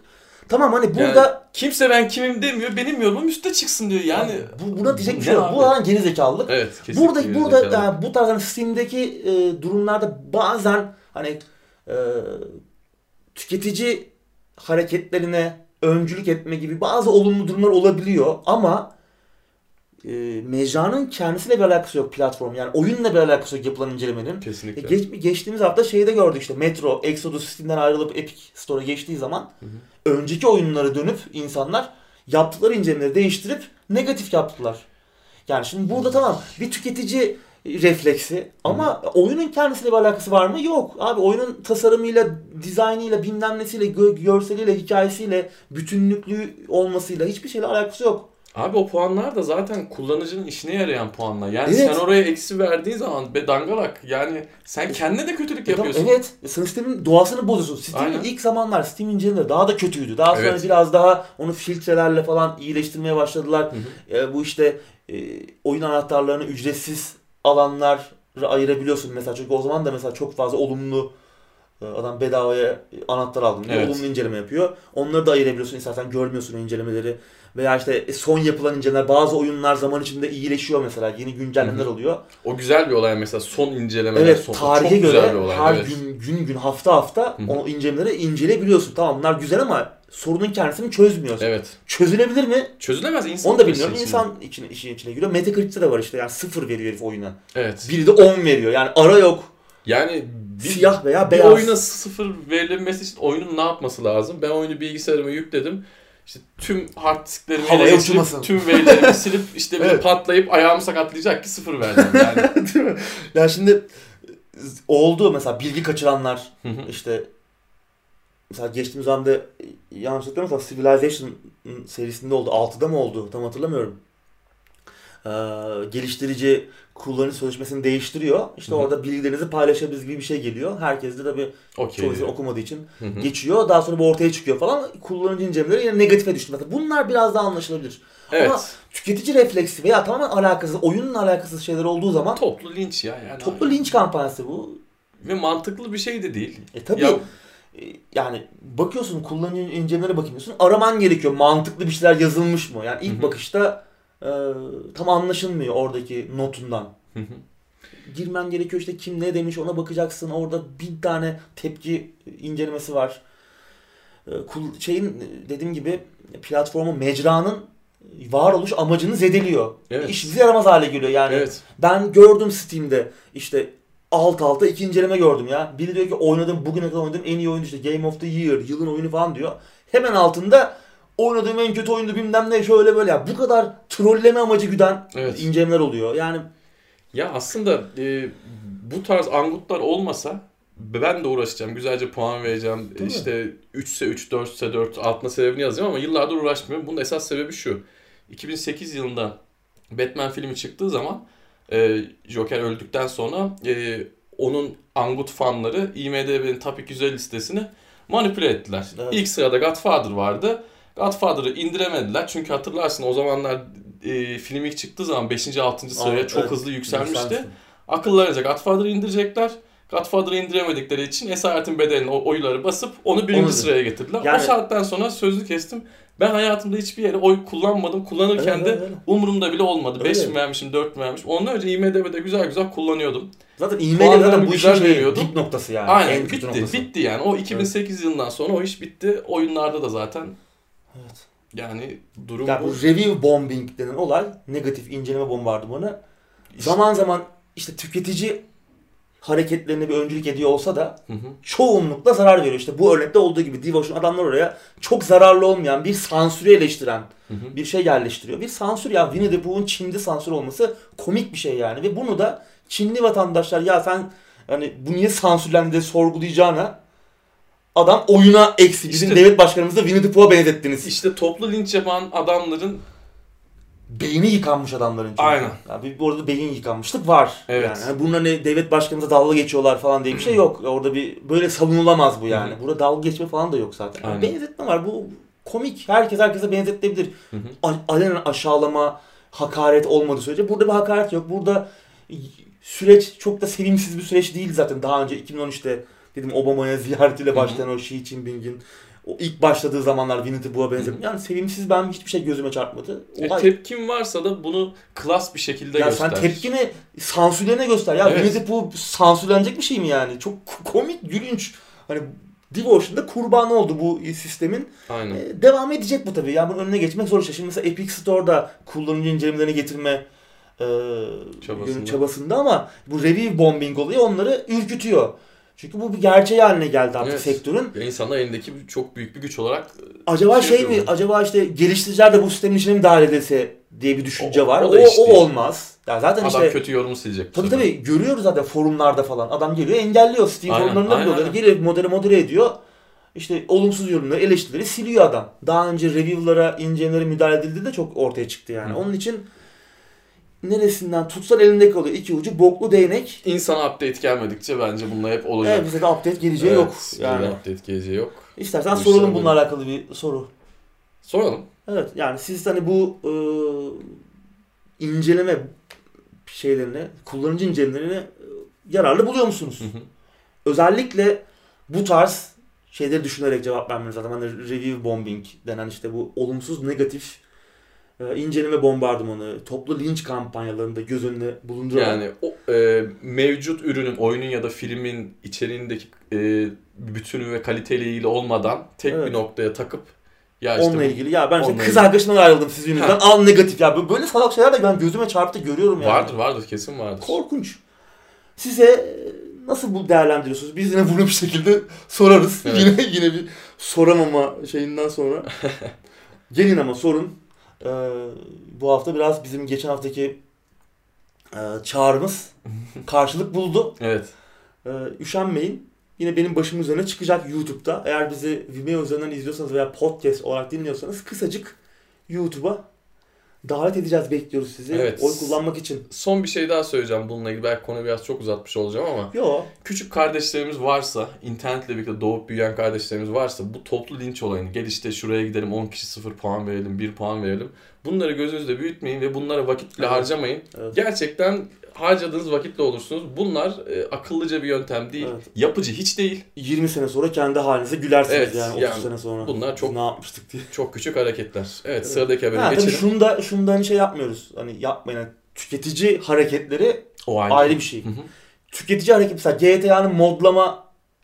Tamam hani burada... Yani kimse ben kimim demiyor, benim yorumum üstte çıksın diyor yani. Buna diyecek bir şey yok. Bu da geri zekalılık. Evet, kesinlikle burada yani bu tarz hani Steam'deki durumlarda bazen hani tüketici hareketlerine öncülük etme gibi bazı olumlu durumlar olabiliyor ama mecranın kendisiyle bir alakası yok platform. Yani oyunla bir alakası yok yapılan incelemenin. Kesinlikle. Geçtiğimiz hafta şeyi de gördük işte Metro, Exodus Steam'den ayrılıp Epic Store'a geçtiği zaman önceki oyunlara dönüp insanlar yaptıkları incelemeleri değiştirip negatif yaptılar. Yani şimdi burada tamam bir tüketici refleksi ama oyunun kendisiyle bir alakası var mı? Yok. Abi oyunun tasarımıyla, dizaynıyla, bilmem nesiyle, görseliyle, hikayesiyle, bütünlüklü olmasıyla hiçbir şeyle alakası yok. Abi o puanlar da zaten kullanıcının işine yarayan puanlar. Yani evet. Sen oraya eksi verdiğin zaman bedangalak yani sen kendine de kötülük yapıyorsun. Tamam, evet. Sen sistemin doğasını bozuyorsun. Steam'in ilk zamanlar Steam incelemeleri daha da kötüydü. Daha sonra biraz daha onu filtrelerle falan iyileştirmeye başladılar. Bu işte oyun anahtarlarını ücretsiz alanlara ayırabiliyorsun mesela. Çünkü o zaman da mesela çok fazla olumlu adam bedavaya anahtar aldım. Evet. Olumlu inceleme yapıyor. Onları da ayırabiliyorsun. İstersen görmüyorsun incelemeleri. Veya işte son yapılan incelemeler. Bazı oyunlar zaman içinde iyileşiyor mesela. Yeni güncellemeler oluyor. O güzel bir olay mesela. Son incelemeler. Evet. Tarihe göre her gün hafta o incelemeleri inceleyebiliyorsun. Tamam bunlar güzel ama sorunun kendisini çözmüyorsun. Evet. Çözülebilir mi? Çözülemez. İnsan onu da bilmiyorum. İnsan işin içine giriyor. Metacritic'te de var işte. Yani 0 veriyor herif oyuna. Evet. Biri de 10 veriyor. Yani ara yok. Yani siyah veya beyaz. Bir oyuna 0 verilmesi için oyunun ne yapması lazım? Ben oyunu bilgisayarıma yükledim. İşte tüm hard disklerimi eleştirip, tüm verilerimi silip işte bir patlayıp ayağımı sakatlayacak ki 0 vereceğim yani. Değil mi? Ya şimdi oldu mesela bilgi kaçıranlar işte mesela geçtiğimiz zamanda yanlış hatırlamıyorsam Civilization serisinde oldu. 6'da mı oldu? Tam hatırlamıyorum. Geliştirici kullanıcı sözleşmesini değiştiriyor. İşte orada bilgilerinizi paylaşabiliriz gibi bir şey geliyor. Herkes de tabii çoğu okumadığı için geçiyor. Daha sonra bu ortaya çıkıyor falan. Kullanıcı incelemeleri yine negatife düştü. Bunlar biraz daha anlaşılabilir. Evet. Ama tüketici refleksi veya tamamen alakasız, oyunla alakasız şeyler olduğu zaman toplu linç ya. Yani toplu linç kampanyası bu. Ve mantıklı bir şey de değil. Tabii. Ya... Yani bakıyorsun kullanıcı incelemelere bakıyorsun. Araman gerekiyor. Mantıklı bir şeyler yazılmış mı? Yani ilk bakışta tam anlaşılmıyor oradaki notundan. Girmen gerekiyor işte kim ne demiş ona bakacaksın. Orada 1000 tane tepki incelemesi var. Şeyin dediğim gibi platformun, mecranın varoluş amacını zedeliyor. Evet. İşimize yaramaz hale geliyor yani. Evet. Ben gördüm Steam'de işte alta iki inceleme gördüm ya. Biri diyor ki bugüne kadar oynadığım en iyi oyun işte Game of the Year, yılın oyunu falan diyor. Hemen altında oynadığım en kötü oyundu bilmem ne şöyle böyle ya. Bu kadar trolleme amacı güden incelemeler oluyor. Yani ya aslında bu tarz angutlar olmasa ben de uğraşacağım. Güzelce puan vereceğim. Değil işte 3'se 3, 4'se 4 altına sebebini yazacağım ama yıllardır uğraşmıyorum. Bunun esas sebebi şu. 2008 yılında Batman filmi çıktığı zaman Joker öldükten sonra onun angut fanları IMDb'nin Top 250 listesini manipüle ettiler. Evet. İlk sırada Godfather vardı. Godfather'ı indiremediler çünkü hatırlarsın o zamanlar film ilk çıktığı zaman 5. 6. sıraya çok hızlı yükselmişti. Akıllarınca Godfather'ı indirecekler. Godfather'ı indiremedikleri için esaretin bedelini oyları basıp onu 1. sıraya getirdiler. Yani... O saatten sonra sözlü kestim. Ben hayatımda hiçbir yere oy kullanmadım. Kullanırken öyle. Umurumda bile olmadı. 5 mi vermişim, 4 mi vermişim. Ondan önce IMDb'de güzel kullanıyordum. Zaten IMDb'de bu işin dip noktası yani. Aynen en bitti yani. O 2008 yılından sonra o iş bitti. Oyunlarda da zaten. Evet. Yani durum bu. Bu review bombing denen olay, negatif inceleme bombardımanı zaman zaman işte tüketici hareketlerine bir öncülük ediyor olsa da çoğunlukla zarar veriyor. İşte bu örnekte olduğu gibi Devotion adamlar oraya çok zararlı olmayan bir sansürü eleştiren bir şey yerleştiriyor. Bir sansür ya Winnie the Pooh'un Çin'de sansür olması komik bir şey yani. Ve bunu da Çinli vatandaşlar ya sen hani bu niye sansürlendi diye sorgulayacağına adam oyuna eksi. Bizim işte, devlet başkanımızı da Winnie the Pooh'a benzettiniz. İşte toplu linç yapan adamların beyni yıkanmış adamların çünkü. Aynen. Yani bu arada beyin yıkanmışlık var. Evet. Yani bunun hani devlet başkanımıza dalga geçiyorlar falan diye bir şey yok. Orada bir böyle savunulamaz bu yani. Burada dalga geçme falan da yok zaten. Yani benzetme var. Bu komik. Herkes herkese benzetilebilir. Alenen aşağılama, hakaret olmadığı sürece. Burada bir hakaret yok. Burada süreç çok da sevimsiz bir süreç değil zaten. Daha önce 2013'te dedim Obama'ya ziyaretiyle başlayan o Xi Jinping'in O ilk başladığı zamanlar Vinity Boo'a benzedim. Yani sevimsiz, ben hiçbir şey gözüme çarpmadı. Tepkin varsa da bunu klas bir şekilde ya göster. Sen tepkini sansürlerine göster. Ya evet. Vinity Boo sansürlenecek bir şey mi yani? Çok komik, gülünç. Hani Devotion'da kurban oldu bu sistemin. Aynen. Devam edecek bu tabii. Yani bunun önüne geçmek zor. Şimdi mesela Epic Store'da kullanıcı incelemelerini getirme çabasında ama bu review bombing olayı onları ürkütüyor. Çünkü bu bir gerçeği haline geldi artık, evet, sektörün. Ve insanlar elindeki çok büyük bir güç olarak... Acaba şey mi? Acaba işte geliştiriciler de bu sistemin içine mi dahil edilse diye bir düşünce var. O olmaz. Yani zaten adam işte, kötü yorumu silecek. Tabii görüyoruz zaten forumlarda falan. Adam geliyor engelliyor. Steam forumlarında bile oluyor. Geliyor modere ediyor. İşte olumsuz yorumları, eleştirileri siliyor adam. Daha önce review'lara, incelemelere müdahale edildiği de çok ortaya çıktı yani. Hı. Onun için... Neresinden tutsan elindeki oluyor. İki ucu boklu değnek. İnsana update gelmedikçe bence bunlar hep olacak. Evet, bize de update geleceği yok. Yani update geleceği yok. İstersen bu soralım bununla alakalı bir soru. Soralım. Evet, yani siz hani bu inceleme şeylerini, kullanıcı incelemelerini yararlı buluyor musunuz? Hı hı. Özellikle bu tarz şeyleri düşünerek cevap vermeniz lazım. Hani review bombing denen işte bu olumsuz, negatif inceleme bombardımanı, toplu linç kampanyalarında göz önüne bulundurarak. Yani o, mevcut ürünün, oyunun ya da filmin içeriğindeki bütünü ve kaliteyle ilgili olmadan tek bir noktaya takıp ya işte onunla ilgili ya ben işte kız arkadaşımdan ayrıldım sizin yüzünüzden. Al negatif ya. Böyle salak şeyler de ben gözüme çarptı görüyorum yani. Vardır kesin vardır. Korkunç. Size nasıl bu değerlendiriyorsunuz? Biz yine vurup bir şekilde sorarız. Evet. Yine bir soramama şeyinden sonra. Gelin ama sorun. Bu hafta biraz bizim geçen haftaki çağrımız karşılık buldu. Evet. Üşenmeyin. Yine benim başım üzerine çıkacak YouTube'da. Eğer bizi Vimeo üzerinden izliyorsanız veya podcast olarak dinliyorsanız kısacık YouTube'a davet edeceğiz. Bekliyoruz sizi. Evet. Oy kullanmak için. Son bir şey daha söyleyeceğim bununla ilgili. Belki konuyu biraz çok uzatmış olacağım ama. Yok. Küçük kardeşlerimiz varsa, internetle birlikte doğup büyüyen kardeşlerimiz varsa bu toplu linç olayını, gel işte şuraya gidelim 10 kişi 0 puan verelim, 1 puan verelim. Bunları gözünüzde büyütmeyin ve bunlara vakitle harcamayın. Evet. Gerçekten harcadığınız vakitle olursunuz. Bunlar akıllıca bir yöntem değil. Evet. Yapıcı hiç değil. 20 sene sonra kendi halinize gülersiniz yani 30 sene sonra. Bunlar çok, ne yapmıştık diye. Çok küçük hareketler. Evet. Sıradaki haberi geçelim. Şundan şey yapmıyoruz. Hani yapmayın. Yani tüketici hareketleri ayrı bir şey. Hı hı. Tüketici hareketi mesela GTA'nın modlama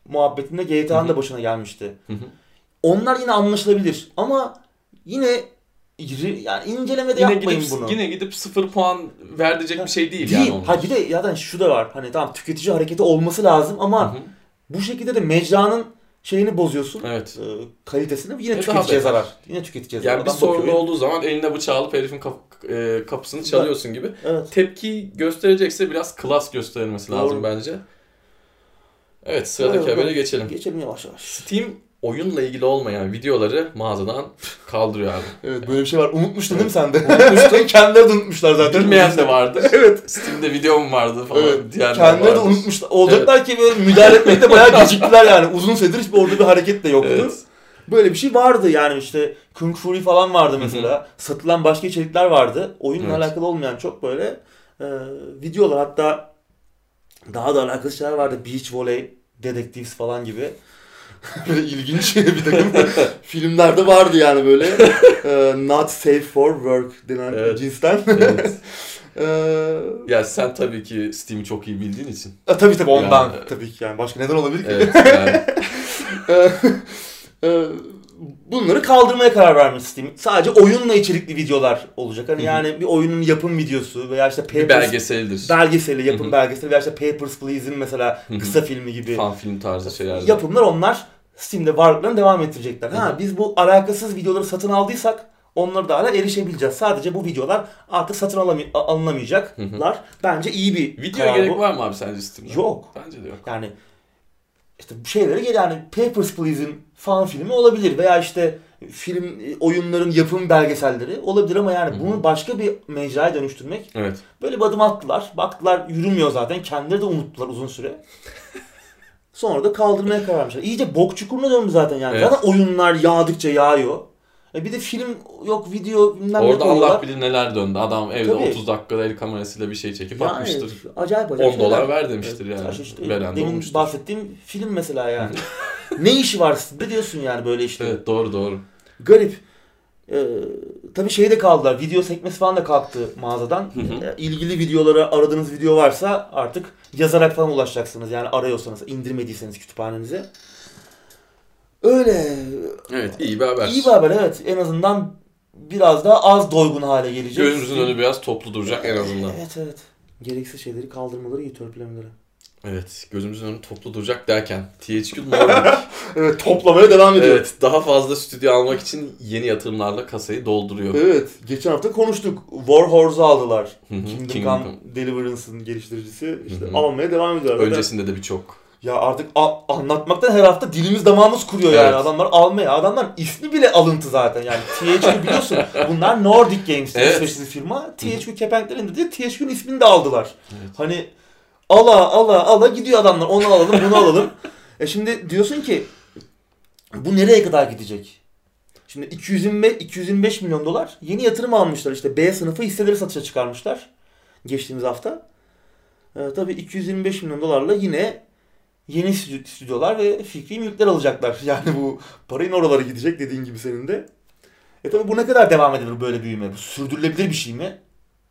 muhabbetinde GTA'nın da başına gelmişti. Hı hı. Onlar yine anlaşılabilir ama yine yani incelemede yapmayın bunu. Yine gidip 0 puan verilecek bir şey değil yani. Ha bir de zaten şu da var. Hani tamam tüketici hareketi olması lazım ama bu şekilde de mecranın şeyini bozuyorsun. Evet. Kalitesini yine tüketiciye zarar. Yine tüketiciye zarar. Yani bir sorun olduğu zaman eline bıçağı alıp herifin kapısını çalıyorsun gibi. Evet. Tepki gösterecekse biraz klas gösterilmesi lazım bence. Evet, sıradaki habere geçelim. Geçelim yavaş yavaş. Steam oyunla ilgili olmayan videoları mağazadan kaldırıyor abi. Evet, böyle bir şey var. Unutmuştun değil mi sen de? Unutmuştun. Kendileri de unutmuşlar zaten. Bilmeyen de vardı. Evet. Steam'de videom vardı falan. Evet. Kendileri de unutmuşlar. Olacaklar ki böyle müdahale etmekte bayağı geciktiler yani. Uzun süredir hiçbir orada bir hareket de yoktu. Evet. Böyle bir şey vardı yani işte. Kung Fury falan vardı mesela. Hı-hı. Satılan başka içerikler vardı. Oyunla alakalı olmayan çok böyle videolar. Hatta daha da alakalı şeyler vardı. Beach Volley, Detectives falan gibi. Böyle ilginç bir takım filmlerde vardı yani böyle not safe for work denen cinsten. Evet. Ya sen tabii ki Steam'i çok iyi bildiğin için. Tabii ondan yani, tabii ki yani başka neden olabilir ki? Evet, yani. Bunları kaldırmaya karar vermiş Steam. Sadece oyunla içerikli videolar olacak. Hani yani bir oyunun yapım videosu veya işte Papers, bir belgeseldir. Belgeseli, yapım belgeseli veya işte Papers, Please'in mesela kısa filmi gibi. Fan film tarzı şeyler. Yapımlar onlar Steam'de varlıklarını devam ettirecekler. Ha biz bu alakasız videoları satın aldıysak onlara da hala erişebileceğiz. Sadece bu videolar artık satın alınamayacaklar. Bence iyi bir videoya gerek var mı abi sence Steam'de? Yok. Bence de yok. Yani İşte bu şeylere gel yani Papers, Please'in fan filmi olabilir veya işte film oyunların yapım belgeselleri olabilir ama yani bunu başka bir mecraya dönüştürmek böyle bir adım attılar. Baktılar yürümüyor zaten. Kendileri de unuttular uzun süre. Sonra da kaldırmaya karar vermişler. İyice bok çukuruna döndü zaten yani. Evet. Zaten oyunlar yağdıkça yağıyor. Bir de film yok, video bilmem ne koyuyorlar. Orada Allah bilir neler döndü. Adam evde tabii 30 dakikada el kamerasıyla bir şey çekip yani atmıştır. Acayip acayip. $10 ver demiştir yani. İşte, benim bahsettiğim film mesela yani. Ne işi var sizde diyorsun yani böyle işte. Evet doğru doğru. Garip. Tabii şeyde kaldılar. Video sekmesi falan da kalktı mağazadan. İlgili videolara, aradığınız video varsa artık yazarak falan ulaşacaksınız. Yani arıyorsanız, indirmediyseniz kütüphanenize. Öyle. Evet, iyi bir haber. İyi bir haber evet. En azından biraz daha az doygun hale gelecek. Gözümüzün önü biraz toplu duracak en azından. Evet evet. Gereksiz şeyleri kaldırmaları, törpülemeleri. Evet, gözümüzün önü toplu duracak derken THQ Nordic evet, toplamaya devam ediyor. Evet, daha fazla stüdyo almak için yeni yatırımlarla kasayı dolduruyor. Evet, geçen hafta konuştuk. Warhorse'u aldılar. Kingdom Come Deliverance'ın geliştiricisi. İşte almaya devam ediyor. Öncesinde de birçok. Ya artık anlatmaktan her hafta dilimiz damağımız kuruyor evet. Yani adamlar almaya. Adamlar ismi bile alıntı zaten yani. THQ biliyorsun bunlar Nordic Games İsveçli firma. THQ kepenklerini indirdi. THQ'nun ismini de aldılar. Evet. Hani ala gidiyor adamlar. Onu alalım, bunu alalım. Şimdi diyorsun ki bu nereye kadar gidecek? Şimdi 225 milyon dolar yeni yatırım almışlar. İşte B sınıfı hisseleri satışa çıkarmışlar geçtiğimiz hafta. Tabii 225 milyon dolarla yine yeni stüdyolar ve fikri mülkler alacaklar. Yani bu parayın oralara gidecek dediğin gibi senin de. Tabii bu ne kadar devam edilir böyle büyüme? Bu sürdürülebilir bir şey mi?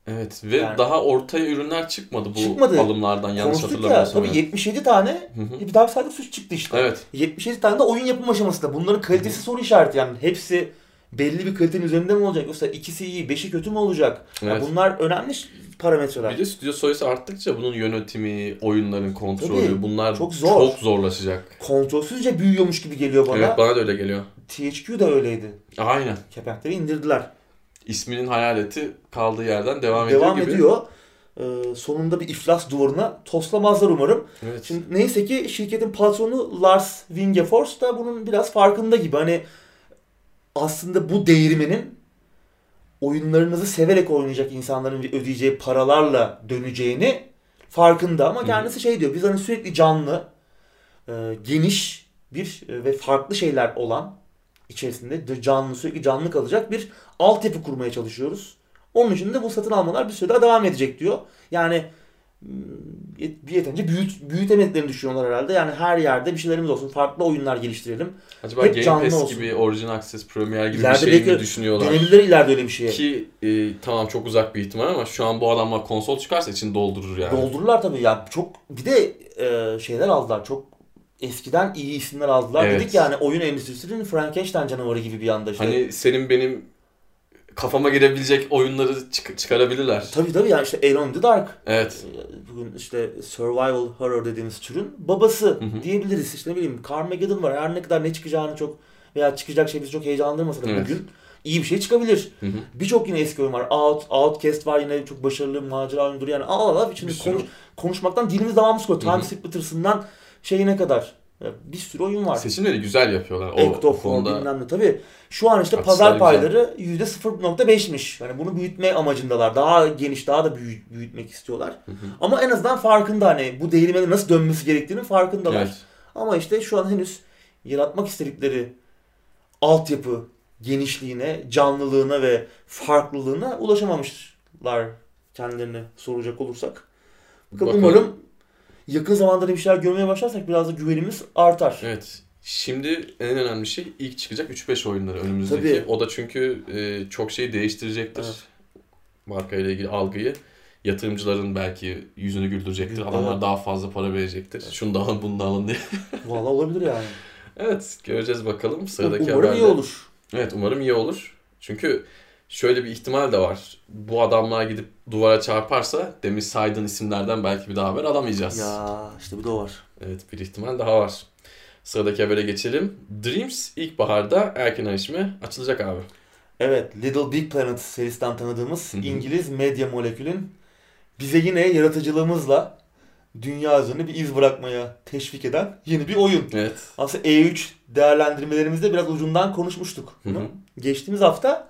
Evet ve yani, daha ortaya ürünler çıkmadı bu alımlardan yanlış hatırlamıyorsam. Ya, tabii 77 tane bir daha bir saatlik suç çıktı işte. Evet. 77 tane de oyun yapım aşamasında. Bunların kalitesi soru işareti yani. Hepsi belli bir kalitenin üzerinde mi olacak? Yoksa ikisi iyi, beşi kötü mü olacak? Evet. Yani bunlar önemli parametreler. Bir de stüdyo sayısı arttıkça bunun yönetimi, oyunların kontrolü tabii, bunlar çok zorlaşacak. Kontrolsüzce büyüyormuş gibi geliyor bana. Evet bana da öyle geliyor. THQ de öyleydi. Aynen. Kepenkleri indirdiler. İsminin hayaleti kaldığı yerden devam ediyor. Sonunda bir iflas duvarına toslamazlar umarım. Evet. Şimdi neyse ki şirketin patronu Lars Wingefors da bunun biraz farkında gibi. Hani aslında bu değirmenin oyunlarınızı severek oynayacak insanların ödeyeceği paralarla döneceğini farkında. Ama kendisi şey diyor, biz hani sürekli canlı, geniş bir ve farklı şeyler olan içerisinde sürekli canlı kalacak bir altyapı kurmaya çalışıyoruz. Onun için de bu satın almalar bir süre daha devam edecek diyor. Yani bir yeterince büyütemediklerini düşünüyorlar herhalde. Yani her yerde bir şeylerimiz olsun. Farklı oyunlar geliştirelim. Acaba hep Game Pass olsun gibi, Origin Access, Premier gibi ileride bir şey mi düşünüyorlar? Dönebilirler ileride öyle bir şeye. Ki tamam çok uzak bir ihtimal ama şu an bu adamlar konsol çıkarsa için doldurur yani. Doldururlar tabii. Yani çok bir de şeyler aldılar. Çok eskiden iyi isimler aldılar. Evet. Dedik yani oyun endüstrisinin Frankenstein canavarı gibi bir anda işte. Hani senin benim kafama girebilecek oyunları çıkarabilirler. Tabii yani işte Alone in the Dark. Evet. Bugün işte survival horror dediğimiz türün babası diyebiliriz. İşte ne bileyim Carmageddon var. Her ne kadar ne çıkacağını çok veya çıkacak şey bizi çok heyecanlandırmasa da bugün iyi bir şey çıkabilir. Birçok yine eski oyun var. Outcast var yine çok başarılı macera oyundur yani. Şimdi konuşmaktan dilimiz damağımız koyuyor. Time Splitters'ından şeyine kadar bir sürü oyun var. Seçimleri güzel yapıyorlar. Ektofor bilmem ne tabii. Şu an işte pazar payları güzel. %0.5'miş. Yani bunu büyütme amacındalar. Daha geniş, daha da büyütmek istiyorlar. Ama en azından farkında hani bu değirmenin nasıl dönmesi gerektiğinin farkındalar. Evet. Ama işte şu an henüz yaratmak istedikleri altyapı genişliğine, canlılığına ve farklılığına ulaşamamışlar kendilerine soracak olursak. Umarım yakın zamanda bir şeyler görmeye başlarsak biraz da güvenimiz artar. Evet. Şimdi en önemli şey ilk çıkacak 3-5 oyunları önümüzdeki. Tabii. O da çünkü çok şeyi değiştirecektir. Evet. Markayla ilgili algıyı. Yatırımcıların belki yüzünü güldürecektir. Adamlar daha fazla para verecektir. Evet. Şunu da alın, bunu da alın diye. Vallahi olabilir yani. Evet. Göreceğiz bakalım. Sıradaki umarım haberde. Umarım iyi olur. Evet. Umarım iyi olur. Çünkü şöyle bir ihtimal de var. Bu adamlar gidip duvara çarparsa demin saydığın isimlerden belki bir daha haber alamayacağız. Ya işte bu da var. Evet bir ihtimal daha var. Sıradaki habere geçelim. Dreams ilkbaharda erken erişime açılacak abi. Evet Little Big Planet serisinden tanıdığımız İngiliz Media Molecule'in bize yine yaratıcılığımızla dünya üzerine bir iz bırakmaya teşvik eden yeni bir oyun. Evet. Aslında E3 değerlendirmelerimizde biraz ucundan konuşmuştuk. Geçtiğimiz hafta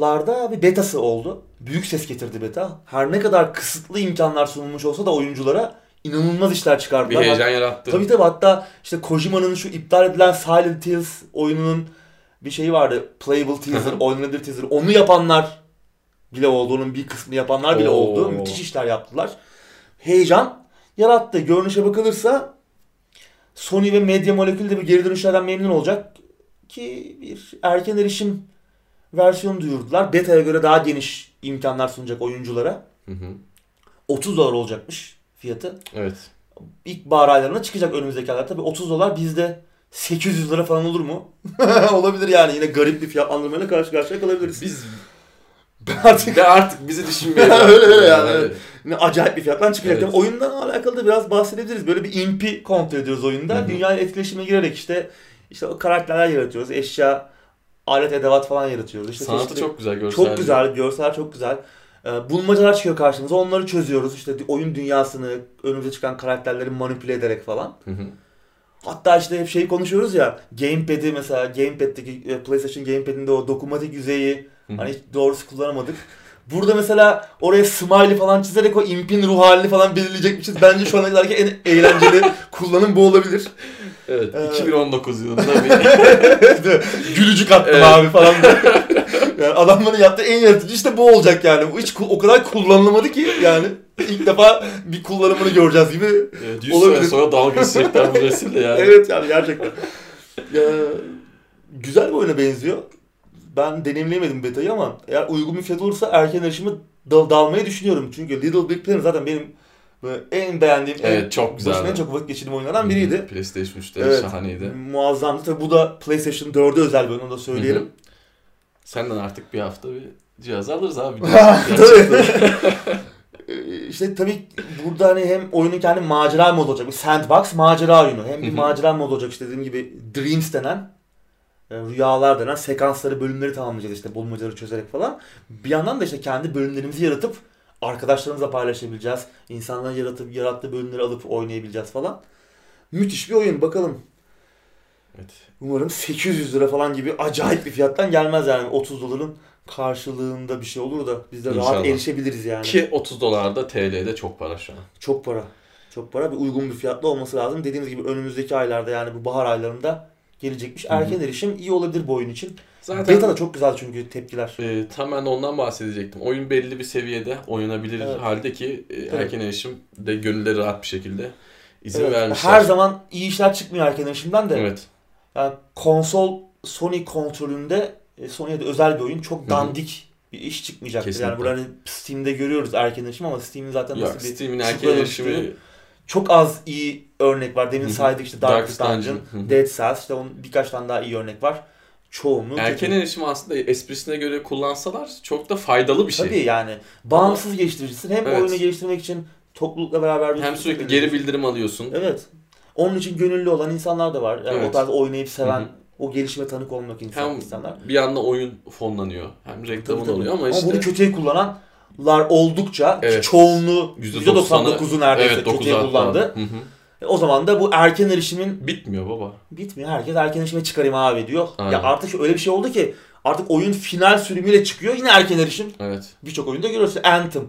larda bir betası oldu. Büyük ses getirdi beta. Her ne kadar kısıtlı imkanlar sunulmuş olsa da oyunculara inanılmaz işler çıkardılar. Bir heyecan yarattı. Tabii hatta işte Kojima'nın şu iptal edilen Silent Hills oyununun bir şey vardı. Playable teaser, oynanabilir teaser. Onu yapanlar bile oldu. Onun bir kısmını yapanlar bile oldu. Müthiş işler yaptılar. Heyecan yarattı. Görünüşe bakılırsa Sony ve Media Molecule de bir geri dönüşlerden memnun olacak ki bir erken erişim versiyonu duyurdular. Beta'ya göre daha geniş imkanlar sunacak oyunculara. $30 olacakmış fiyatı. Evet. İlkbahar aylarına çıkacak önümüzdeki aylar. Tabii $30 bizde $800 falan olur mu? Olabilir yani. Yine garip bir fiyatlandırmayla karşı karşıya kalabiliriz. Biz artık bizi düşünmeyelim. öyle yani. Evet. Acayip bir fiyattan çıkacak. Evet. Oyundan alakalı da biraz bahsedebiliriz. Böyle bir impi kontrol ediyoruz oyunda. Hı-hı. Dünyayla etkileşime girerek işte karakterler yaratıyoruz. Eşya, alet, edevat falan yaratıyoruz. Sanatı çok güzel görseller. Çok güzel görseller, çok güzel. Bulmacalar çıkıyor karşımıza. Onları çözüyoruz. İşte oyun dünyasını, önümüze çıkan karakterleri manipüle ederek falan. Hı-hı. Hatta hep konuşuyoruz ya. Gamepad'i mesela, Gamepad'deki PlayStation Gamepad'inde o dokunmatik yüzeyi hani hiç doğrusu kullanamadık. Burada mesela oraya smiley falan çizerek o impin ruh halini falan belirleyecekmişiz. Bence şu ana kadarki en eğlenceli kullanım bu olabilir. Evet, 2019 yılında bir gülücük attım abi falan. Yani adamların yaptığı en yaratıcı bu olacak yani. Hiç o kadar kullanılamadı ki yani. İlk defa bir kullanımını göreceğiz gibi. Evet, 100 sene sonra dalga geçecekler bu resimle yani. Evet yani gerçekten. Ya, güzel bir oyuna benziyor. Ben deneyimleyemedim beta'yı ama eğer uygun bir fiyat olursa erken erişime dalmayı düşünüyorum. Çünkü Little Big Planet zaten benim en beğendiğim, çok güzel. En çok vakit geçirdiğim oyunlardan biriydi. PlayStation 3'te şahaneydi. Muazzamdı. Tabii bu da PlayStation 4'e özel bir oyun, onu da söyleyelim. Hı-hı. Senden artık bir hafta bir cihaz alırız abi. Tabii. İşte tabii burada hem oyunun kendi macera modu olacak. Bir sandbox macera oyunu. Hem bir macera modu olacak dediğim gibi Dreams denen. Rüyalar denen sekansları, bölümleri tamamlayacağız bulmacaları çözerek falan. Bir yandan da kendi bölümlerimizi yaratıp arkadaşlarımızla paylaşabileceğiz. İnsanların yarattığı bölümleri alıp oynayabileceğiz falan. Müthiş bir oyun bakalım. Evet. Umarım $800 falan gibi acayip bir fiyattan gelmez yani. $30 karşılığında bir şey olur da biz de rahat erişebiliriz yani. Ki $30 da TL'de çok para şu an. Çok para. Çok para. Bir uygun bir fiyatlı olması lazım. Dediğimiz gibi önümüzdeki aylarda yani bu bahar aylarında gelecekmiş. Erken erişim iyi olabilir bu oyun için. Zaten beta da çok güzel çünkü tepkiler. Tamamen ondan bahsedecektim. Oyun belli bir seviyede oynanabilir halde ki erken erişim de gönülleri rahat bir şekilde izin vermişler. Her zaman iyi işler çıkmıyor erken erişimden de. Evet. Yani konsol Sony kontrolünde Sony'de özel bir oyun. Çok dandik bir iş çıkmayacaktır. Kesinlikle. Yani buraları Steam'de görüyoruz erken erişim ama Steam'in zaten nasıl Steam'in erken erişimi çok az iyi örnek var. Demin saydık Darkest Dungeon, Dead Cells. Onun birkaç tane daha iyi örnek var. Çoğunluğu erken erişimi aslında esprisine göre kullansalar çok da faydalı bir şey. Tabii yani. Bağımsız geliştiricisin. Hem oyunu geliştirmek için toplulukla beraber hem sürekli geri bildirim alıyorsun. Evet. Onun için gönüllü olan insanlar da var. Yani o tarz oynayıp seven, o gelişime tanık olmak insanlar. Bir yandan oyun fonlanıyor. Hem reklamın oluyor ama bunu kötüye kullanan lar oldukça çoğunluğu %99'u neredeyse kötüye kullandı. O zaman da bu erken erişimin bitmiyor baba. Bitmiyor. Herkes erken erişime çıkarayım abi diyor. Aynen. Ya artık öyle bir şey oldu ki artık oyun final sürümüyle çıkıyor. Yine erken erişim. Evet. Birçok oyunda görüyorsun. Anthem.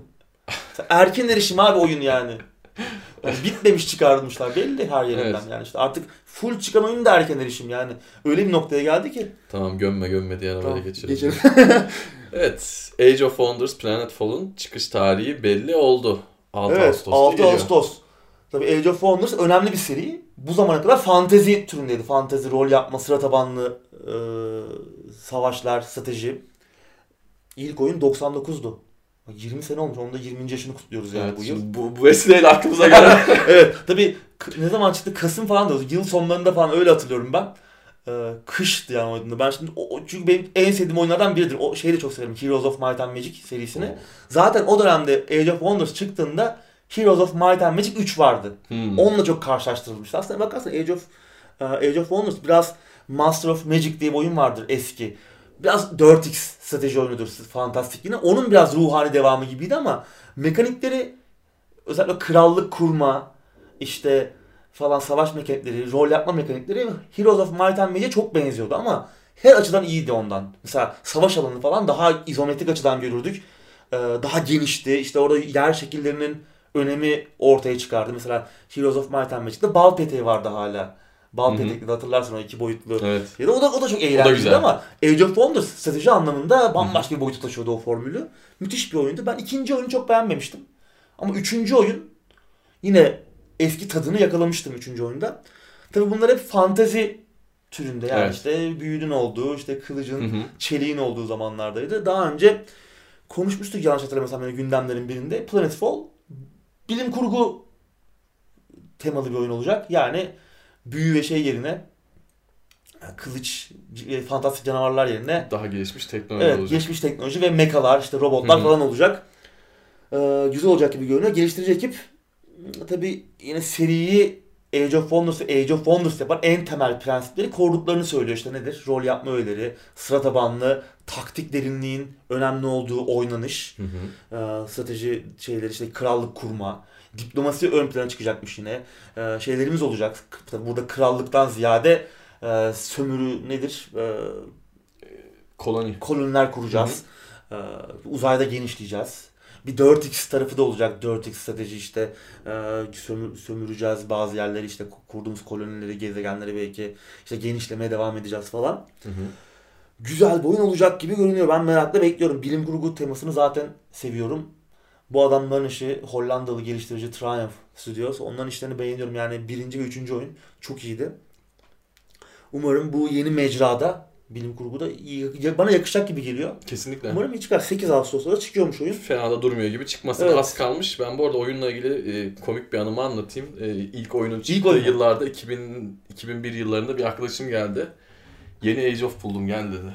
Erken erişim abi oyun yani. Bitmemiş çıkarmışlar belli her yerinden yani artık full çıkan oyun da erken erişim yani. Öyle bir noktaya geldi ki. Tamam gömme diye arabaya geçelim. Evet, Age of Wonders Planet Fall'un çıkış tarihi belli oldu. 6 Ağustos. Tabii Age of Wonders önemli bir seri. Bu zamana kadar fantezi türündeydi. Fantezi, rol yapma, sıra tabanlı savaşlar, strateji. İlk oyun 99'du. 20 sene olmuş. Onda 20. yaşını kutluyoruz yani bu yıl. Bu vesileyle aklımıza gelen. Evet. Tabii ne zaman çıktı? Kasım falan da oldu. Yıl sonlarında falan öyle hatırlıyorum ben. Kıştı yani oyunda. Ben şimdi çünkü benim en sevdiğim oyunlardan biridir. O şeyi de çok severim. Heroes of Might and Magic serisini. Zaten o dönemde Age of Wonders çıktığında Heroes of Might and Magic 3 vardı. Onunla çok karşılaştırılmıştı. Aslına bakarsan Age of Wonders biraz Master of Magic diye bir oyun vardır eski. Biraz 4X strateji oyunudur. Fantastik yine. Onun biraz ruhani devamı gibiydi ama mekanikleri özellikle krallık kurma falan savaş mekanikleri, rol yapma mekanikleri Heroes of Might and Magic'e çok benziyordu ama her açıdan iyiydi ondan. Mesela savaş alanı falan daha izometrik açıdan görürdük. Daha genişti. Orada yer şekillerinin önemi ortaya çıkardı. Mesela Heroes of Might and Magic'te bal peteği vardı hala. Bal Detektif'i hatırlarsın, o iki boyutlu. Evet. Ya da o da çok eğlenceliydi ama Age of Wonders strateji anlamında bambaşka bir boyuta taşıyordu o formülü. Müthiş bir oyundu. Ben ikinci oyunu çok beğenmemiştim. Ama üçüncü oyun yine eski tadını yakalamıştım üçüncü oyunda. Tabii bunlar hep fantezi türünde yani işte büyünün olduğu, işte kılıcın, çeliğin olduğu zamanlardaydı. Daha önce konuşmuştuk yanlış hatırlamıyorsam yani gündemlerin birinde. Planetfall bilim kurgu temalı bir oyun olacak. Yani büyü ve şey yerine yani kılıç, fantastik canavarlar yerine daha gelişmiş teknoloji olacak. Evet, gelişmiş teknoloji ve mekalar, işte robotlar falan olacak. Güzel olacak gibi görünüyor. Geliştirici ekip tabii yine seriyi Age of Wonders yapan en temel prensipleri koruduklarını söylüyor. İşte nedir? Rol yapma öğeleri, sıra tabanlı, taktik derinliğin önemli olduğu oynanış, strateji şeyleri, işte krallık kurma, diplomasi ön plana çıkacakmış yine. Şeylerimiz olacak. Tabii burada krallıktan ziyade sömürü nedir? Koloniler kuracağız. Uzayda genişleyeceğiz. Bir 4X tarafı da olacak. 4X strateji işte sömüreceğiz bazı yerleri, işte kurduğumuz kolonileri, gezegenleri belki işte genişlemeye devam edeceğiz falan. Güzel bir oyun olacak gibi görünüyor. Ben merakla bekliyorum. Bilim kurgu temasını zaten seviyorum. Bu adamların işi, Hollandalı geliştirici Triumph Studios. Onların işlerini beğeniyorum. Yani birinci ve üçüncü oyun çok iyiydi. Umarım bu yeni mecrada, bilim kurguda iyi, bana yakışacak gibi geliyor. Kesinlikle. Umarım iyi çıkar. 8 Ağustos'ta da çıkıyormuş oyun. Fena da durmuyor gibi. Çıkmasına az kalmış. Ben bu arada oyunla ilgili komik bir anımı anlatayım. İlk oyunun çıktığı yıllarda 2001 yıllarında bir arkadaşım geldi. Yeni Age of buldum gel dedi.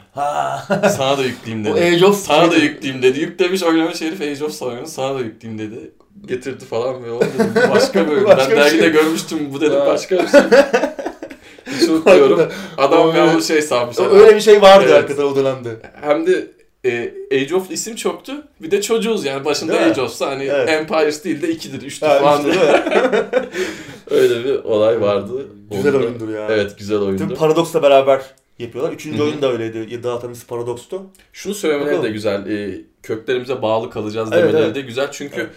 Sana da yükleyeyim dedi. Age of sana da yükleyeyim dedi. Yüklemiş oynamış herif Age of oyunu, sana da yükleyeyim dedi. Getirdi falan ve o dedim başka böyle. Ben dergide görmüştüm bu dedim başka bir şey. Hiç unutmuyorum. Adam böyle şey sanmış. Öyle bir şey vardı arkada o dönemde. Hem de Age of isim çoktu. Bir de çocuğuz yani başında değil Age of'sa hani Empires değil de 2'dir, 3'tür falan. Öyle bir olay vardı. Güzel oyundur ya. Evet, güzel oyundur. Tüm Paradox'la beraber yapıyorlar. Üçüncü oyun da öyleydi. Dağıtamız Paradox'tu. Şunu söylemeleri de güzel. Köklerimize bağlı kalacağız demeleri de güzel. Çünkü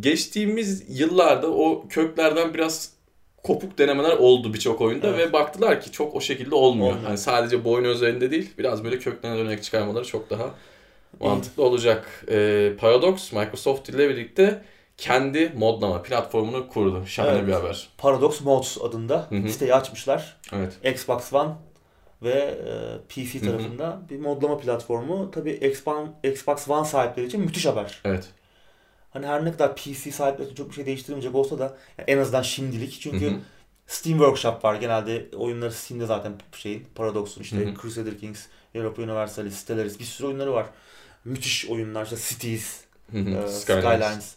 geçtiğimiz yıllarda o köklerden biraz kopuk denemeler oldu birçok oyunda ve baktılar ki çok o şekilde olmuyor. Yani sadece bu oyun özelinde değil, biraz böyle köklerine dönerek çıkarmaları çok daha mantıklı olacak. Paradox, Microsoft ile birlikte kendi modlama platformunu kurdu. Şahane bir haber. Paradox Mods adında siteyi açmışlar. Evet. Xbox One ve PC tarafında bir modlama platformu. Tabii Xbox One sahipleri için müthiş haber. Evet. Hani her ne kadar PC sahipleri çok bir şey değiştirmeyecek olsa da yani en azından şimdilik. Çünkü Steam Workshop var. Genelde oyunları Steam'de zaten Paradox'un işte Crusader Kings, Europa Universalis, Stellaris bir sürü oyunları var. Müthiş oyunlar. İşte Cities, Skylines.